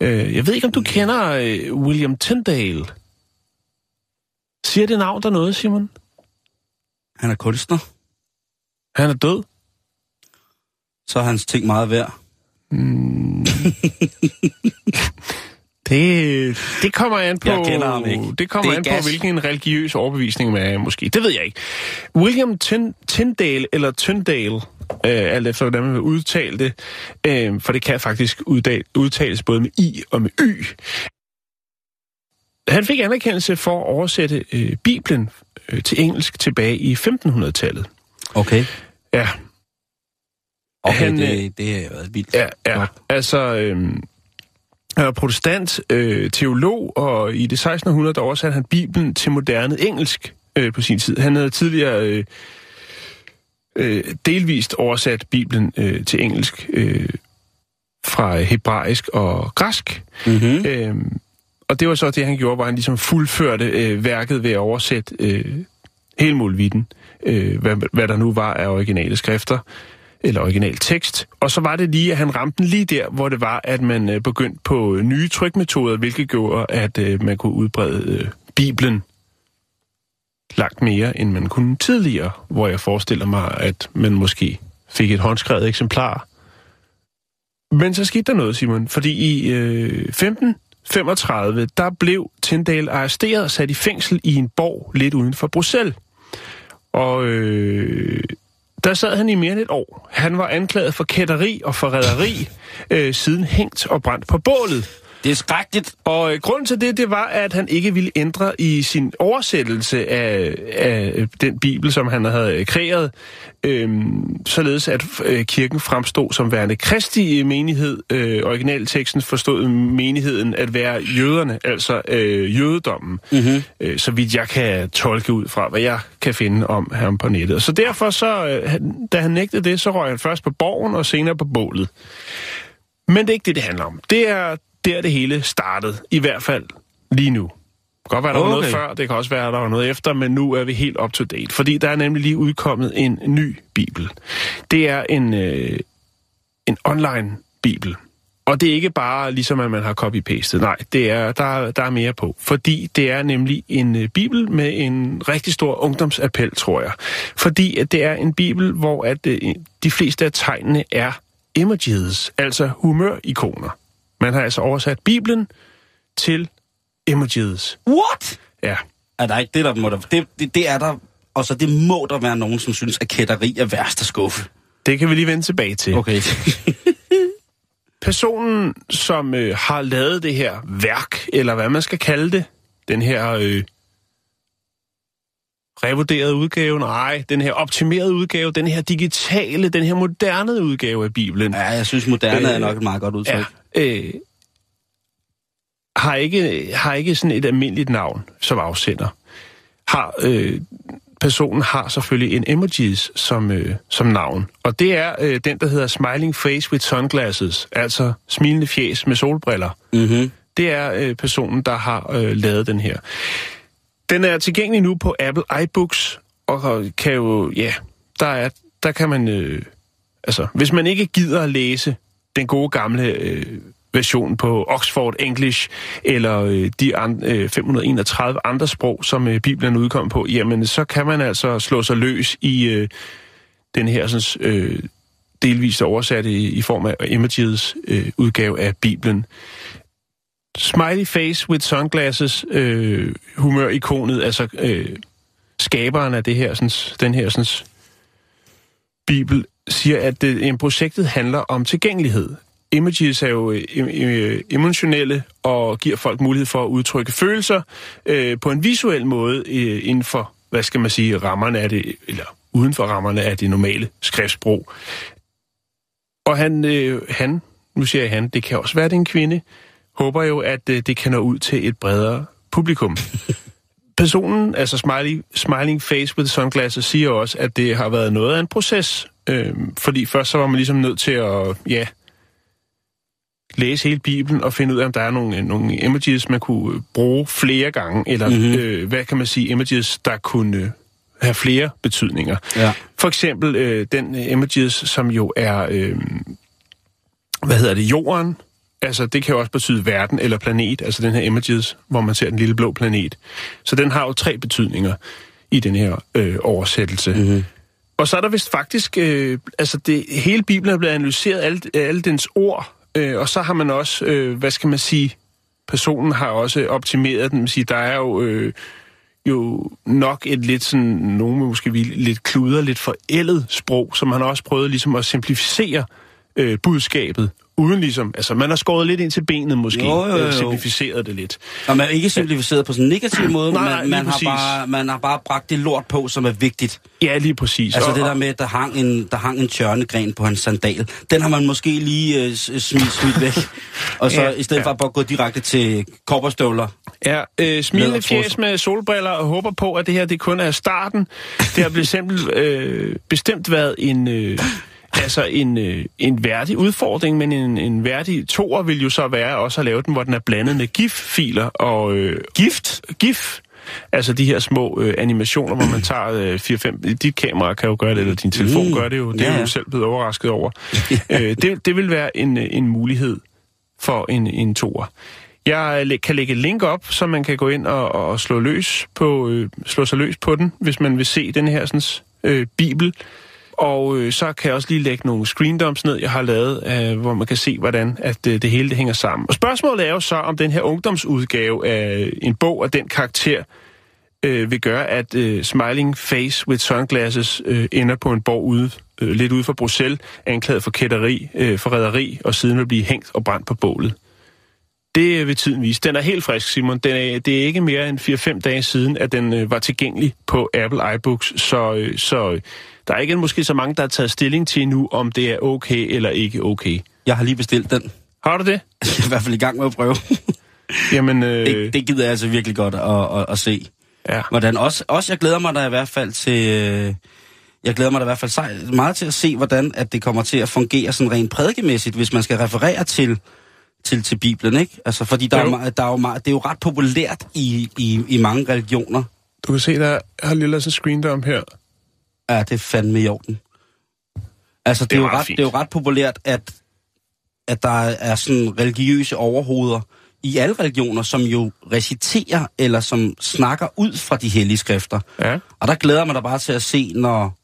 Jeg ved ikke, om du kender William Tyndale. Siger det navn der noget, Simon? Han er kunstner. Han er død. Så er hans ting meget værd. Mm. Det kommer an på, hvilken religiøs overbevisning man er, måske. Det ved jeg ikke. William Tyndale, eller Tyndale, alt efter hvordan man vil udtale det, for det kan faktisk udtales både med i og med y. Han fik anerkendelse for at oversætte Bibelen til engelsk tilbage i 1500-tallet. Okay. Ja. Det er været vildt. Ja. Altså... Han var protestant, teolog, og i det 1600 der oversatte han Bibelen til moderne engelsk på sin tid. Han havde tidligere delvist oversat Bibelen til engelsk fra hebraisk og græsk. Mm-hmm. Og det var så det, han gjorde, hvor han ligesom fuldførte værket ved at oversætte hele muligheden, hvad der nu var af originale skrifter. Eller original tekst, og så var det lige, at han ramte den lige der, hvor det var, at man begyndte på nye trykmetoder, hvilket gjorde, at man kunne udbrede Bibelen langt mere, end man kunne tidligere, hvor jeg forestiller mig, at man måske fik et håndskrevet eksemplar. Men så skete der noget, Simon, fordi i 15 1935, der blev Tindal arresteret og sat i fængsel i en borg lidt uden for Bruxelles. Og der sad han i mere end et år. Han var anklaget for kætteri og forræderi, siden hængt og brændt på bålet. Det er skrækkeligt. Og grunden til det var, at han ikke ville ændre i sin oversættelse af den bibel, som han havde kreeret, således at kirken fremstod som værende kristig menighed. Originalteksten forstod menigheden at være jøderne, altså jødedommen, så vidt jeg kan tolke ud fra, hvad jeg kan finde om ham på nettet. Så derfor, da han nægtede det, så røg han først på borgen og senere på bålet. Men det er ikke det, det handler om. Det er der det hele startede, i hvert fald lige nu. Det kan godt være, der var noget før, det kan også være, der var noget efter, men nu er vi helt up to date, fordi der er nemlig lige udkommet en ny bibel. Det er en online bibel, og det er ikke bare ligesom, at man har copy-pastet. Nej, det er, der er mere på, fordi det er nemlig en bibel med en rigtig stor ungdomsappel, tror jeg. Fordi at det er en bibel, hvor at de fleste af tegnene er emojis, altså humørikoner. Man har altså oversat Bibelen til emojis. What? Ja. Er der ikke det, der må der... Det er der... Og så det må der være nogen, som synes, at kætteri er værst at skuffe. Det kan vi lige vende tilbage til. Okay. Personen, som har lavet det her værk, eller hvad man skal kalde det, den her revurderede udgave, nej, den her optimerede udgave, den her digitale, den her moderne udgave af Bibelen. Ja, jeg synes, moderne er nok et meget godt udtryk. Ja. Har ikke sådan et almindeligt navn som afsender. Personen har selvfølgelig en emojis som navn, og det er den, der hedder Smiling Face with Sunglasses, altså smilende fjes med solbriller. Mm-hmm. Det er personen, der har lavet den her. Den er tilgængelig nu på Apple iBooks, og kan jo, ja, der kan man, altså, hvis man ikke gider at læse den gode gamle version på Oxford English, eller de 531 andre sprog, som Bibelen udkom på, jamen så kan man altså slå sig løs i den her sådan, delvist oversatte i form af emojis udgave af Bibelen. Smiley Face with Sunglasses, humørikonet, altså skaberen af det her, sådan, den her sådan, Bibel, siger, at projektet handler om tilgængelighed. Emojis er jo emotionelle og giver folk mulighed for at udtrykke følelser på en visuel måde inden for, hvad skal man sige, rammerne af det, eller uden for rammerne af det normale skriftsprog. Og han, nu siger jeg han, det kan også være, det er en kvinde, håber jo, at det kan nå ud til et bredere publikum. Personen, altså Smiling Face with Sunglasses, siger også, at det har været noget af en proces. Fordi først så var man ligesom nødt til at, ja, læse hele Bibelen og finde ud af, om der er nogle emojis, man kunne bruge flere gange, eller hvad kan man sige, emojis, der kunne have flere betydninger. Ja. For eksempel den emojis, som jo er, jorden, altså det kan jo også betyde verden eller planet, altså den her emojis, hvor man ser den lille blå planet. Så den har jo 3 betydninger i den her oversættelse. Mm-hmm. Og så er der vist faktisk, hele Bibelen er blevet analyseret, alle dens ord, og så har man også, personen har også optimeret den, der er jo nok et lidt sådan, nogen måske lidt kluder, lidt forældet sprog, som han også prøvede ligesom at simplificere budskabet, uden ligesom, altså man har skåret lidt ind til benet måske, simplificeret det lidt. Og man er ikke simplificeret på sådan en negativ måde, man har bare bragt det lort på, som er vigtigt. Ja, lige præcis. Altså det der med, at der hang en tjørnegren på hans sandal, den har man måske lige smidt væk, og så i stedet for bare gå direkte til kopperstøvler. Ja, smilende fjes med solbriller og håber på, at det her det kun er starten. Det har bestemt været en værdig udfordring, men en værdig toer vil jo så være også at lave den, hvor den er blandet med GIF-filer og... GIF? Altså de her små animationer, hvor man tager 4-5... Dit kamera kan jo gøre det, eller din telefon gør det jo. Det er jo selv blevet overrasket over. Det vil være en mulighed for en toer. Jeg kan lægge et link op, så man kan gå ind og slå sig løs på den, hvis man vil se den her sådan, bibel. Og så kan jeg også lige lægge nogle screendumps ned, jeg har lavet, hvor man kan se, hvordan at, det hele det hænger sammen. Og spørgsmålet er jo så, om den her ungdomsudgave af en bog af den karakter vil gøre, at Smiling Face with Sunglasses ender på en borg ude, lidt ude for Bruxelles, anklaget for kætteri, forræderi, og siden vil blive hængt og brændt på bålet. Det vil tiden vise. Den er helt frisk, Simon. Det er ikke mere end 4-5 dage siden, at den var tilgængelig på Apple iBooks, så der er ikke måske så mange, der har taget stilling til nu, om det er okay eller ikke okay. Jeg har lige bestilt den. Har du det? Jeg er i hvert fald i gang med at prøve. Jamen, det gider jeg altså virkelig godt at se. Ja. Hvordan også, jeg glæder mig da i hvert fald til... Jeg glæder mig da i hvert fald meget til at se, hvordan at det kommer til at fungere sådan rent prædikemæssigt, hvis man skal referere til Bibelen, ikke? Altså, fordi det er jo ret populært i mange religioner. Du kan se, der har lige lavet sådan en screendom her. Ja, det er fandme i orden. Altså, det er jo ret populært, at der er sådan religiøse overhoveder i alle religioner, som jo reciterer, eller som snakker ud fra de hellige skrifter. Ja. Og der glæder man da bare til at se, når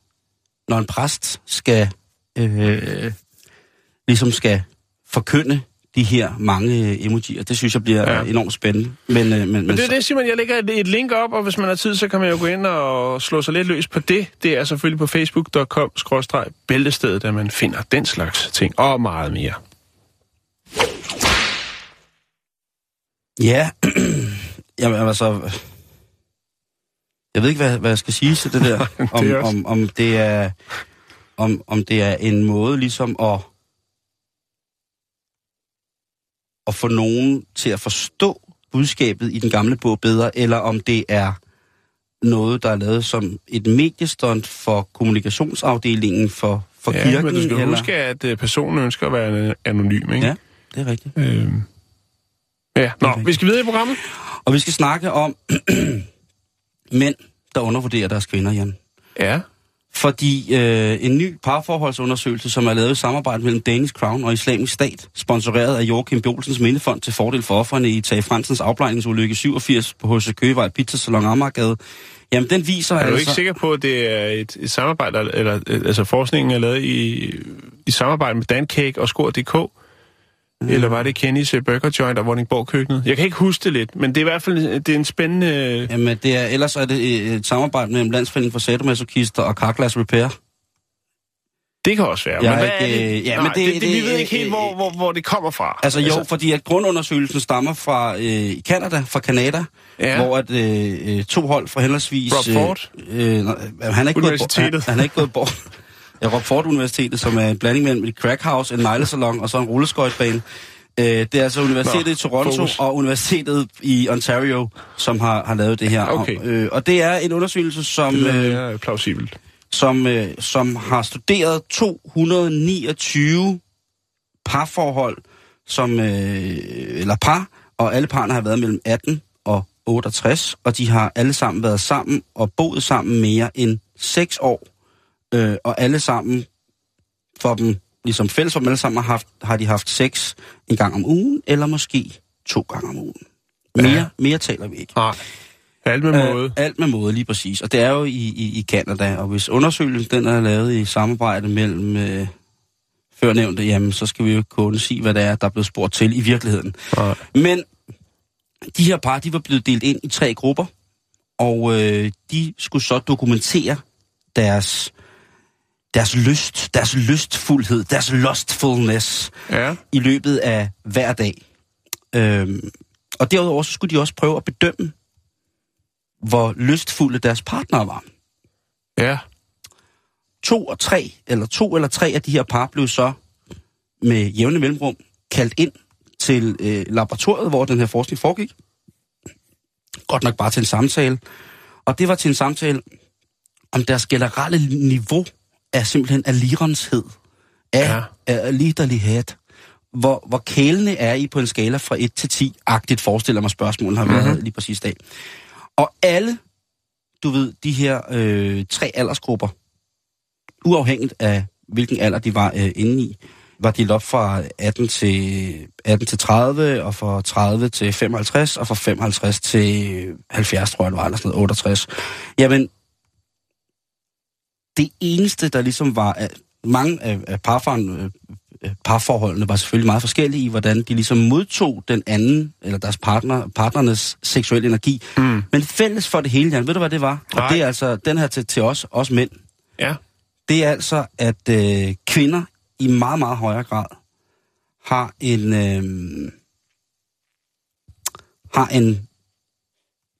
en præst skal ligesom skal forkynde de her mange emojier. Det synes jeg bliver enormt spændende. Men det er det, Simon. Jeg lægger et link op, og hvis man har tid, så kan man jo gå ind og slå sig lidt løs på det. Det er selvfølgelig på facebook.com/bæltestedet, der man finder den slags ting og meget mere. Ja, jamen altså... Jeg ved ikke, hvad jeg skal sige til det der. Om det er en måde ligesom at få nogen til at forstå budskabet i den gamle bog bedre, eller om det er noget, der er lavet som et mediestunt for kommunikationsafdelingen for kirken. Ja, men du skal huske, at personen ønsker at være anonym, ikke? Ja, det er rigtigt. Ja, nå, okay. Vi skal videre i programmet. Og vi skal snakke om mænd, der undervurderer deres kvinder, Jan. Ja. Fordi en ny parforholdsundersøgelse, som er lavet i samarbejde mellem Danish Crown og Islamisk Stat, sponsoreret af Joachim B. Olsens Mindefond til fordel for offerne i Tage Fransens afplejningsulykke 87 på H.C. Køgevej Pizza Salon Amagergade, jamen den viser altså... Er du altså... ikke sikker på, at det er et samarbejde, eller altså forskningen er lavet i samarbejde med Dancake og Skor.dk? Eller var det Kenny's Burger Joint og Vordingborg Køkkenet? Jeg kan ikke huske det lidt, men det er i hvert fald det er en spændende... Jamen, ellers er det et samarbejde mellem Landsforeningen for Sadomasochister og Carglass Repair. Det kan også være, men hvad er det? Ja, nej, men vi ved ikke helt, hvor det kommer fra. Altså, fordi at grundundersøgelsen stammer fra Canada, ja. Hvor at to hold fra henholdsvis... Rob Ford? Han er ikke gået bort. Ja, Rob Ford Universitetet, som er en blanding mellem et crackhouse, en neglesalon og så en rulleskøjtebane. Det er altså universitetet i Toronto fokus. Og universitetet i Ontario, som har lavet det her. Okay. Og det er en undersøgelse, som er plausibelt. Som har studeret 229 parforhold, eller par, og alle parne har været mellem 18 og 68, og de har alle sammen været sammen og boet sammen mere end 6 år. Og alle sammen, for dem, ligesom fælles for dem alle sammen, har de haft sex en gang om ugen, eller måske 2 gange om ugen. Mere taler vi ikke. Nej. Alt med måde. Alt med måde, lige præcis. Og det er jo i Canada, og hvis undersøgelsen den er lavet i samarbejde mellem førnævnte, jamen så skal vi jo kunne sige, hvad det er, der er blevet spurgt til i virkeligheden. Nej. Men de her par, de var blevet delt ind i 3 grupper, og de skulle så dokumentere deres lyst, deres lystfuldhed, deres lustfulness i løbet af hver dag. Og derudover så skulle de også prøve at bedømme, hvor lystfulde deres partnere var. Ja. 2 eller 3 af de her par blev så med jævne mellemrum kaldt ind til laboratoriet, hvor den her forskning foregik. Godt nok bare til en samtale. Og det var til en samtale om deres generelle niveau er simpelthen af lirenshed, af liderlighed. Hvor kælende er I på en skala fra 1 til 10? Agtigt forestiller mig, spørgsmålet har været lige præcis dag. Og alle, du ved, de her 3 aldersgrupper, uafhængigt af hvilken alder de var inde i, var delt op fra 18 til 30, og fra 30 til 55, og fra 55 til 70, tror jeg, eller sådan noget, 68. Jamen, det eneste, der ligesom var... Mange af parforholdene var selvfølgelig meget forskellige i, hvordan de ligesom modtog den anden, eller deres partnernes seksuelle energi. Mm. Men fælles for det hele, Jan, ved du, hvad det var? Nej. Og det er altså den her til os, også mænd. Ja. Det er altså, at kvinder i meget, meget højere grad har en...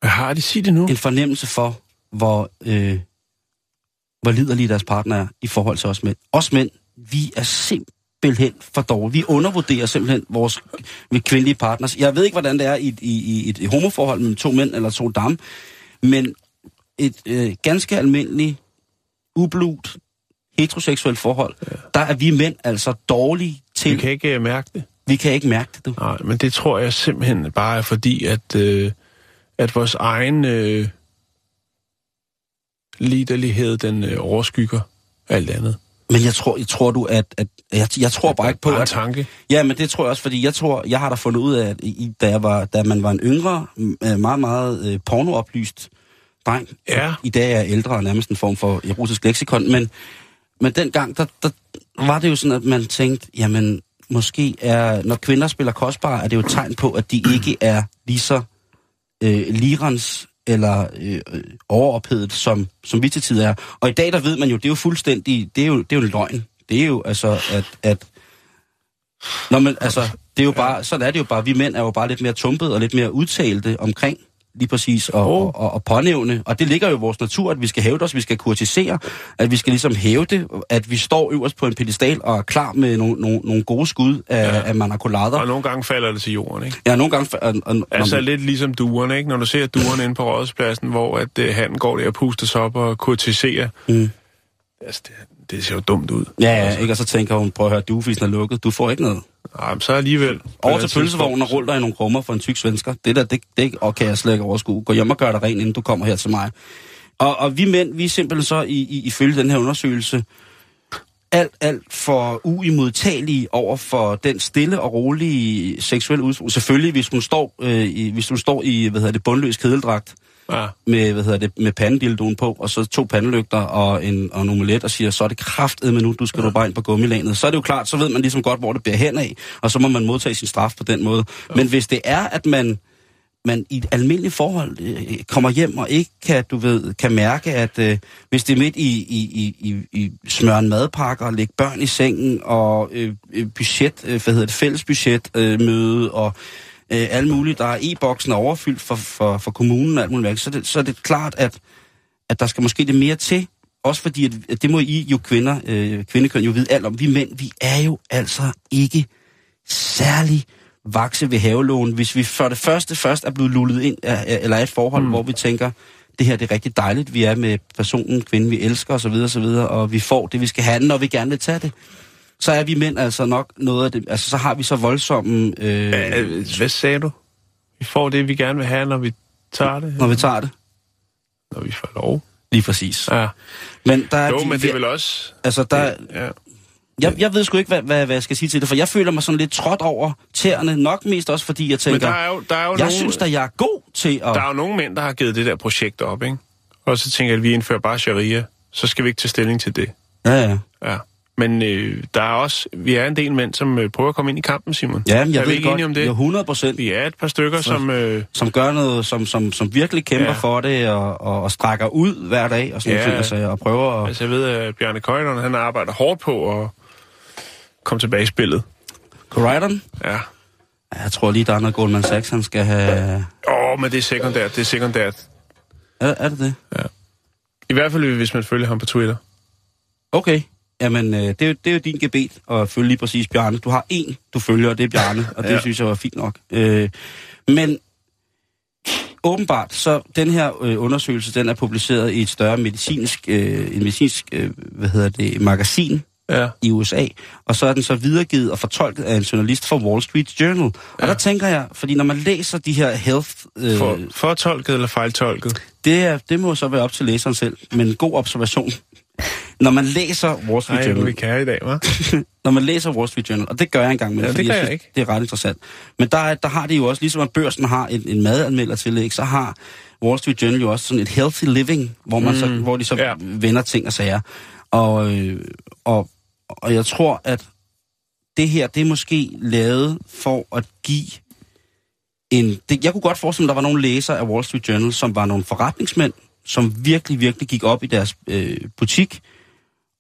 En fornemmelse for, hvor liderlige deres partner er i forhold til os mænd. Os mænd, vi er simpelthen for dårlige. Vi undervurderer simpelthen vores kvindelige partners. Jeg ved ikke, hvordan det er i et homoforhold mellem to mænd eller to damer, men et ganske almindeligt, ubludt, heteroseksuelt forhold, ja. Der er vi mænd altså dårlige til... Vi kan ikke mærke det. Vi kan ikke mærke det, du. Nej, men det tror jeg simpelthen bare er fordi, at vores egen... liderlighed, den overskygger alt andet. Men jeg tror bare ikke på... En tanke. Ja, men det tror jeg også, fordi jeg har da fundet ud af, at da man var en yngre, meget, meget pornooplyst dreng. Ja. I dag er jeg ældre og nærmest en form for erotisk leksikon, men dengang, der var det jo sådan, at man tænkte, jamen, måske er... Når kvinder spiller kostbare, er det jo et tegn på, at de ikke er lige så lirens eller overophedet, som vi til tid er. Og i dag, der ved man jo, det er jo fuldstændig, det er jo løgn. Det er jo altså, at når man, altså, det er jo bare, sådan er det jo bare, vi mænd er jo bare lidt mere tumpede og lidt mere udtalte omkring, lige præcis, og pånævne. Og det ligger jo i vores natur, at vi skal hævde os, vi skal kurtisere, at vi skal ligesom hævde, at vi står øverst på en pedestal og er klar med nogle gode skud af manacolader. Og nogle gange falder det til jorden, ikke? Ja, nogle gange... altså lidt ligesom duerne, ikke? Når du ser duerne inde på rådspladsen, hvor han går der og puster sig op og kurtiserer. Mm. Altså, det ser jo dumt ud. Ja, altså. Ikke? Og så tænker hun, prøv at høre, duefisen er lukket, du får ikke noget. Nej, men så alligevel... Over til pølsevognen og ruller i nogle krummer for en tyk svensker. Det der, det kan jeg slet ikke overskue. Gå hjem og gør det rent, inden du kommer her til mig. Og vi mænd, vi er simpelthen så ifølge den her undersøgelse alt for uimodtagelige over for den stille og rolige seksuelle udfordring. Selvfølgelig, hvis hun står i bundløs kedeldragt, ja. Med, med pandedildoen på, og så to pandelygter og en omelet, og siger, så er det kraftedme nu, du skal du bare ind på gummilanet. Så er det jo klart, så ved man ligesom godt, hvor det bærer hen af, og så må man modtage sin straf på den måde. Ja. Men hvis det er, at man i et almindeligt forhold kommer hjem og ikke kan mærke, at hvis det er midt i smøre en madpakke og lægge børn i sengen, og fælles budgetmøde, og alle mulige, der er e-boksen er overfyldt for kommunen og alt muligt, så er det klart, at der skal måske det mere til, også fordi, at det må I jo kvindekøn jo vide alt om. Vi mænd, vi er jo altså ikke særlig vakse ved havelågen, hvis vi for det første først er blevet lullet ind, eller et forhold, hvor vi tænker, det her det er rigtig dejligt, vi er med personen, kvinden, vi elsker osv., og vi får det, vi skal have, når vi gerne vil tage det. Så er vi mænd altså nok noget af det... Altså, så har vi så voldsomme... Hvad sagde du? Vi får det, vi gerne vil have, når vi tager det? Når vi tager det. Når vi får lov. Lige præcis. Ja. Men der er... Jo, men det er vel også... Altså, der... Ja. Jeg ved sgu ikke, hvad jeg skal sige til det, for jeg føler mig sådan lidt trådt over tæerne, nok mest også, fordi jeg tænker... Men synes da, jeg er god til at... Der er jo nogle mænd, der har givet det der projekt op, ikke? Og så tænker jeg, at vi indfører bare sharia, så skal vi ikke tage stilling til det. Ja. Men der er også, vi er en del mænd, som prøver at komme ind i kampen, Simon. Ja, jeg er ikke enig om det. Jeg er 100%. Vi er et par stykker, som gør noget, som virkelig kæmper for det, og strækker ud hver dag, og sådan ting, altså, og prøver at... Altså, jeg ved, at Bjarne Køjlund, han arbejder hårdt på at komme tilbage i spillet. Corridon? Ja. Jeg tror lige, der er noget Goldman Sachs, han skal have... men det er sekundært, Er det det? Ja. I hvert fald, hvis man følger ham på Twitter. Okay. Jamen, det er jo din gebet at følge lige præcis Bjarne. Du har én, du følger, og det er Bjarne, og det synes jeg var fint nok. Men åbenbart, så den her undersøgelse, den er publiceret i et større medicinsk magasin i USA, og så er den så videregivet og fortolket af en journalist fra Wall Street Journal. Og der tænker jeg, fordi når man læser de her health... fortolket eller fejltolket? Det må så være op til læseren selv, men god observation. Når man læser Wall Street Journal... Når man læser Wall Street Journal, og det gør jeg engang med, fordi jeg synes, det er ret interessant. Men der har det jo også, ligesom at børsen har en madanmeldertillæg, så har Wall Street Journal jo også sådan et healthy living, hvor man så, hvor de så vender ting og sager. Og jeg tror, at det her, det er måske lavet for at give en... Det, jeg kunne godt forestille mig, at der var nogle læsere af Wall Street Journal, som var nogle forretningsmænd, som virkelig, virkelig gik op i deres butik,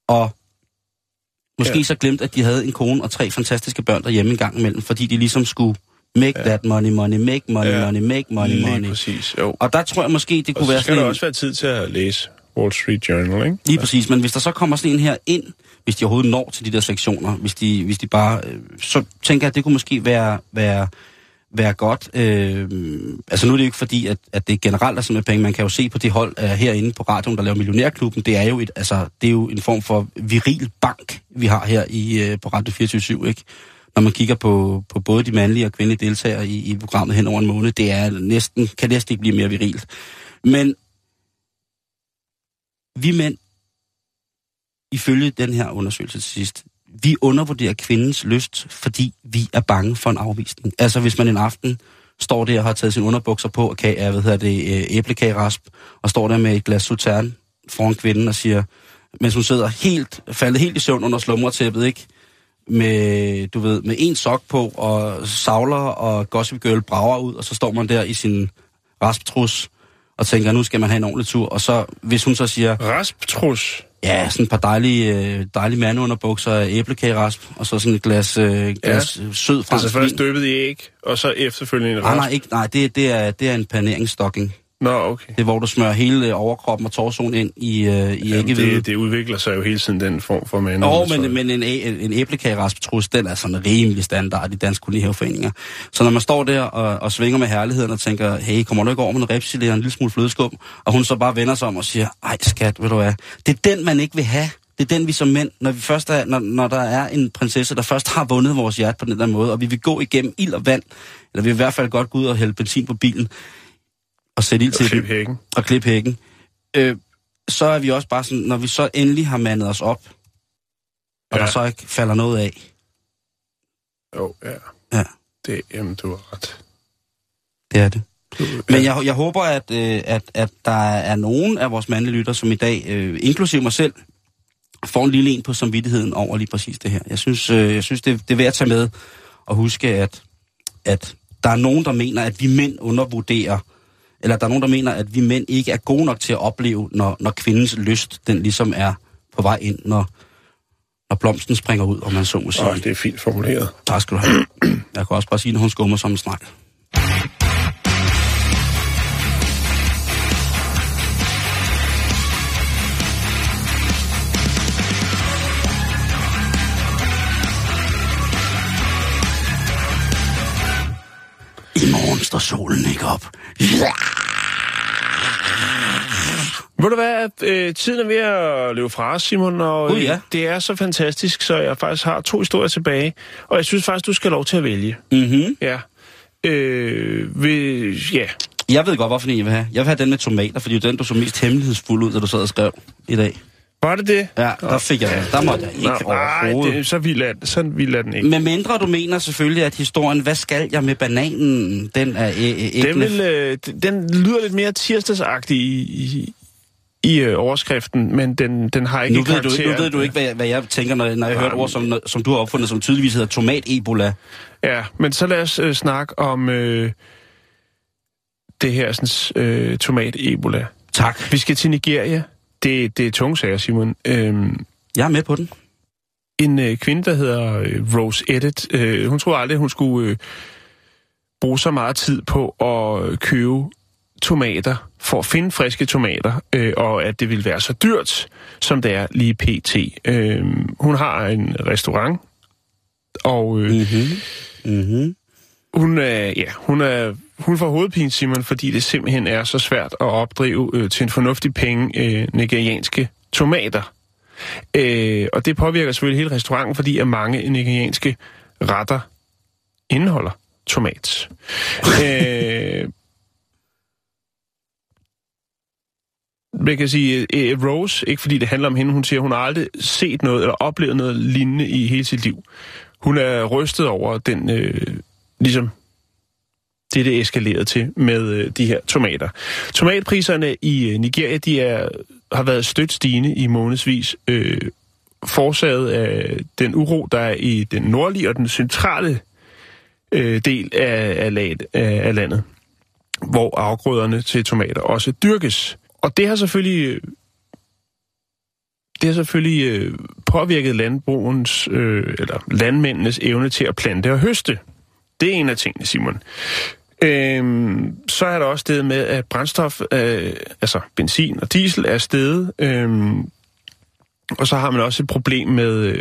og måske så glemte, at de havde en kone og 3 fantastiske børn derhjemme en gang imellem, fordi de ligesom skulle make that money. Præcis, jo. Og der tror jeg måske, det kunne være sådan... Og så skal der også være tid til at læse Wall Street Journal, ikke? Lige præcis, men hvis der så kommer sådan en her ind, hvis de overhovedet når til de der sektioner, hvis de bare... Så tænker jeg, at det kunne måske være godt. Altså nu er det jo ikke fordi, at det generelt er sådan med penge. Man kan jo se på det hold herinde på radioen, der laver Millionærklubben. Det er jo en form for viril bank, vi har her på Radio 24/7, ikke? Når man kigger på både de mandlige og kvindelige deltagere i programmet hen over en måned, det er næsten ikke blive mere virilt. Men vi mænd, ifølge den her undersøgelse til sidst, vi undervurderer kvindens lyst, fordi vi er bange for en afvisning. Altså, hvis man en aften står der og har taget sine underbukser på og æblekagerasp, og står der med et glas sauterne foran kvinden og siger, mens hun sidder faldet helt i søvn under slumretæppet, ikke? Med, du ved, med en sok på og savler og gossip girl brager ud, og så står man der i sin rasptrus og tænker, nu skal man have en ordentlig tur. Og så, hvis hun så siger... Rasptrus? Ja, sådan et par dejlige mandeunderbukser af æblekagerasp, og så sådan et glas sød fransk vin. Altså først døbet i æg, og så efterfølgende en rasp? Nej, det er en paneringsstocking. Nå, okay. Det er, hvor du smører hele overkroppen og torsoen ind i æggehvide. Det udvikler sig jo hele tiden, den form for manden. Men en æblekageraspetrus, den er sådan rimelig standard i danske kolonihaveforeninger. Så når man står der og svinger med herligheden og tænker, hey, kommer du ikke over med en repsilere og en lille smule flødeskum? Og hun så bare vender sig om og siger, ej skat, ved du hvad, det er den, man ikke vil have. Det er den, vi som mænd, når der er en prinsesse, der først har vundet vores hjerte på den der måde, og vi vil gå igennem ild og vand, eller vi vil i hvert fald godt gå ud og hælde benzin på bilen, og sætte ild til hækken. Og klippe hækken. Så er vi også bare sådan, når vi så endelig har mandet os op, og der så ikke falder noget af. Jo, ja. Det er, du har ret. Det er det. Men jeg håber, at der er nogen af vores mandlige lytter, som i dag, inklusive mig selv, får en lille en på samvittigheden over lige præcis det her. Jeg synes det er værd at tage med og huske, at der er nogen, der mener, at vi mænd undervurderer, eller der er nogen, der mener, at vi mænd ikke er gode nok til at opleve, når kvindens lyst, den ligesom er på vej ind, når blomsten springer ud, og man så må sige. Det er fint formuleret. Tak skal du have. Jeg kan også bare sige, når hun skummer som en snak. I morgen står solen ikke op. Ja! Ved du hvad, tiden er ved at løbe fra os, Simon, og det er så fantastisk, så jeg faktisk har 2 historier tilbage, og jeg synes faktisk, du skal have lov til at vælge. Mhm. Ja. Jeg ved godt, hvorfor jeg vil have. Jeg vil have den med tomater, fordi det er den, du så mest hemmelighedsfuld ud, da du sad og skrev i dag. Var det? Ja, der fik jeg det. Der måtte jeg ikke overhovedet. Nej, så vild er den ikke. Men mindre du mener selvfølgelig, at historien, hvad skal jeg med bananen, den er den lyder lidt mere tirsdagsagtig i overskriften, men den har ikke karakter. Nu ved du ikke, hvad jeg tænker, når jeg hører ord, som du har opfundet, som tydeligvis hedder Tomat Ebola. Ja, men så lad os snakke om det her Tomat Ebola. Tak. Vi skal til Nigeria. Det er tunge sager, Simon. Jeg er med på den. En kvinde, der hedder Rose Edit, hun troede aldrig, hun skulle bruge så meget tid på at købe tomater, for at finde friske tomater, og at det ville være så dyrt, som det er lige pt. Hun har en restaurant, og hun får hovedpine, Simon, fordi det simpelthen er så svært at opdrive til en fornuftig penge nigerianske tomater. Og det påvirker selvfølgelig hele restauranten, fordi at mange nigerianske retter indeholder tomat. Man kan sige, Rose, ikke fordi det handler om hende, hun siger, hun har aldrig set noget eller oplevet noget lignende i hele sit liv. Hun er rystet over den ligesom det eskalerede til med de her tomater. Tomatpriserne i Nigeria, de har været stødt stigende i månedsvis, forårsaget af den uro, der er i den nordlige og den centrale del af landet, hvor afgrøderne til tomater også dyrkes. Og det har selvfølgelig... Det har selvfølgelig påvirket landmændenes evne til at plante og høste. Det er en af tingene, Simon. Så er der også det med, at brændstof, altså benzin og diesel, er steget. Og så har man også et problem med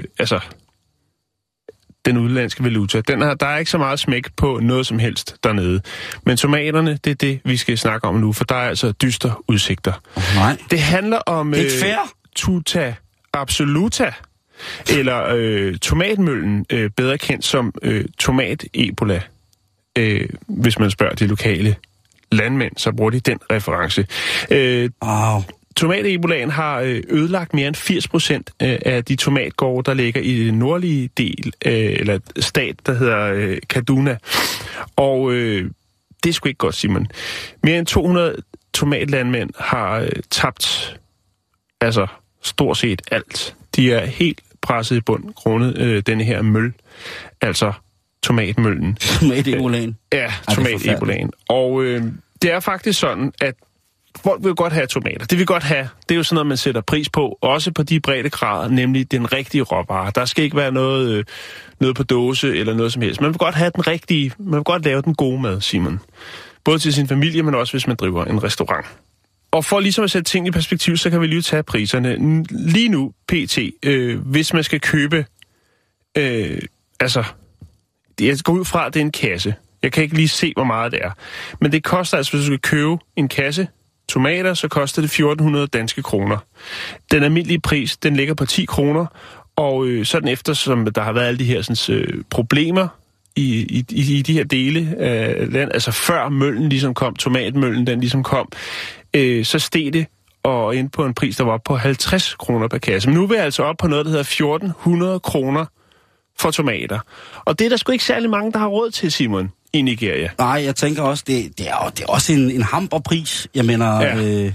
den udenlandske valuta. Der er ikke så meget smæk på noget som helst dernede. Men tomaterne, det er det, vi skal snakke om nu, for der er altså dystre udsigter. Nej. Det handler om... Det er ikke fair. Tuta absoluta, eller tomatmøllen, bedre kendt som Tomat Ebola. Hvis man spørger de lokale landmænd, så bruger de den reference. Tomat Ebolaen har ødelagt mere end 80% af de tomatgårde, der ligger i den nordlige del, eller stat, der hedder Kaduna. Og det er sgu ikke godt, Simon. Mere end 200 tomatlandmænd har tabt... Altså, stort set alt. De er helt presset i bund, grundet denne her møl. Altså, tomatmøllen. Tomat-ebolaen. Ja, tomat-ebolaen. Og det er faktisk sådan, at folk vil godt have tomater. Det vil godt have. Det er jo sådan noget, man sætter pris på. Også på de brede grader, nemlig den rigtige råvare. Der skal ikke være noget på dåse eller noget som helst. Man vil godt have den rigtige. Man vil godt lave den gode mad, Simon. Både til sin familie, men også hvis man driver en restaurant. Og for ligesom at sætte ting i perspektiv, så kan vi lige tage priserne. Lige nu, pt., hvis man skal købe... jeg går ud fra, at det er en kasse. Jeg kan ikke lige se, hvor meget det er. Men det koster altså, hvis du skal købe en kasse tomater, så koster det 1.400 danske kroner. Den almindelige pris, den ligger på 10 kroner. Og sådan efter, som der har været alle de her problemer, i de her dele af land, altså før møllen ligesom kom, tomatmøllen den ligesom kom, så steg det og ind på en pris, der var på 50 kroner per kasse. Men nu er vi altså op på noget, der hedder 1.400 kroner for tomater. Og det er der sgu ikke særlig mange, der har råd til, Simon, i Nigeria. Nej, jeg tænker også, det er også en hamperpris. Jeg mener... Ja.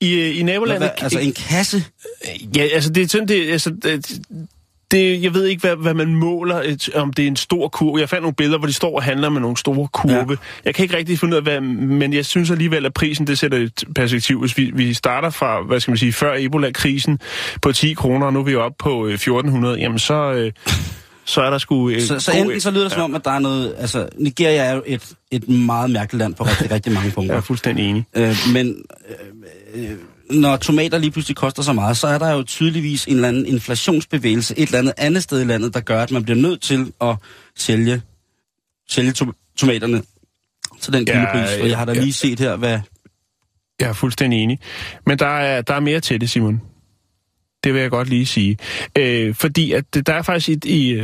I nabolandet... Altså en kasse? Ja, altså det er sådan, jeg ved ikke, hvad man måler, om det er en stor kurve. Jeg fandt nogle billeder, hvor de står og handler med nogle store kurve. Ja. Jeg kan ikke rigtig finde ud af, men jeg synes alligevel, at prisen, det sætter et perspektiv. Hvis vi starter fra, før Ebola-krisen på 10 kroner, og nu er vi oppe på 1.400, jamen så er der sgu... Så enten så lyder det som om, at der er noget... Altså, Nigeria er jo et meget mærkeligt land på rigtig, rigtig mange punkter. Jeg er fuldstændig enig. Når tomater lige pludselig koster så meget, så er der jo tydeligvis en eller anden inflationsbevægelse et eller andet sted i landet, der gør, at man bliver nødt til at sælge tomaterne til den kildepris. Og jeg har da lige set her, hvad... Jeg er fuldstændig enig. Men der er mere til det, Simon. Det vil jeg godt lige sige. Fordi at der er faktisk i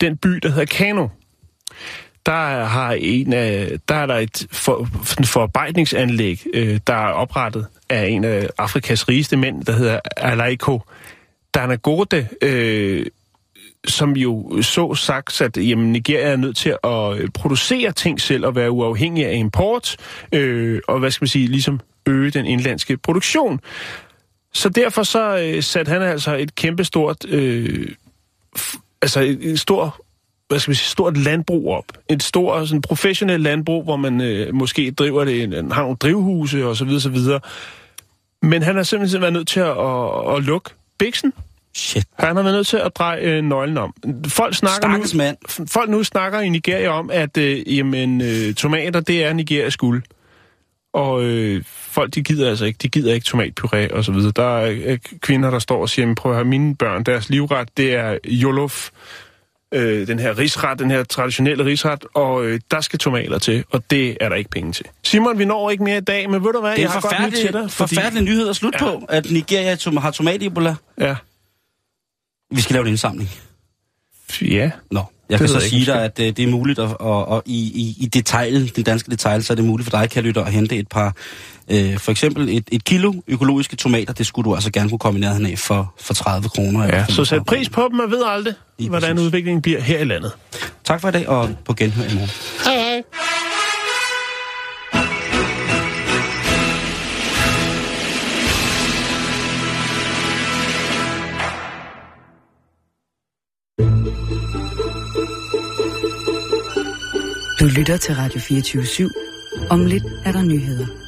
den by, der hedder Kano, der er et forarbejdningsanlæg, der er oprettet af en af Afrikas rigeste mænd, der hedder Aliko Danagode, som jo sagt, at jamen, Nigeria er nødt til at producere ting selv og være uafhængig af import, og ligesom øge den indlandske produktion. Så derfor satte han altså et kæmpestort, stort landbrug op. Et stort professionelt landbrug, hvor man måske driver det, har nogle drivhuse og så videre. Men han har simpelthen været nødt til at lukke biksen. Shit. Han har været nødt til at dreje nøglen om. Folk nu snakker i Nigeria om, at tomater, det er Nigerias guld. Og folk, de gider altså ikke. De gider ikke tomatpuré og så videre. Der er kvinder, der står og siger, prøv at høre, mine børn, deres livret, det er Jollof. Den her risret, den her traditionelle risret, og der skal tomater til, og det er der ikke penge til. Simon, vi når ikke mere i dag, men ved du hvad, jeg har godt nyt til dig. Forfærdelig nyhed at slutte på, at Nigeria har tomat-Ebola. Ja. Vi skal lave en indsamling. Ja. Nå, jeg kan så sige dig, at det er muligt, og i detaljen, den danske detalje, så er det muligt for dig, kan lytte og hente et par, for eksempel et kilo økologiske tomater, det skulle du altså gerne kunne kombinere hende af for 30 kroner. Ja, så sæt pris på dem, og ved aldrig, hvordan udviklingen bliver her i landet. Tak for i dag, og på genhør i morgen. Hej. Du lytter til Radio 24/7. Om lidt er der nyheder.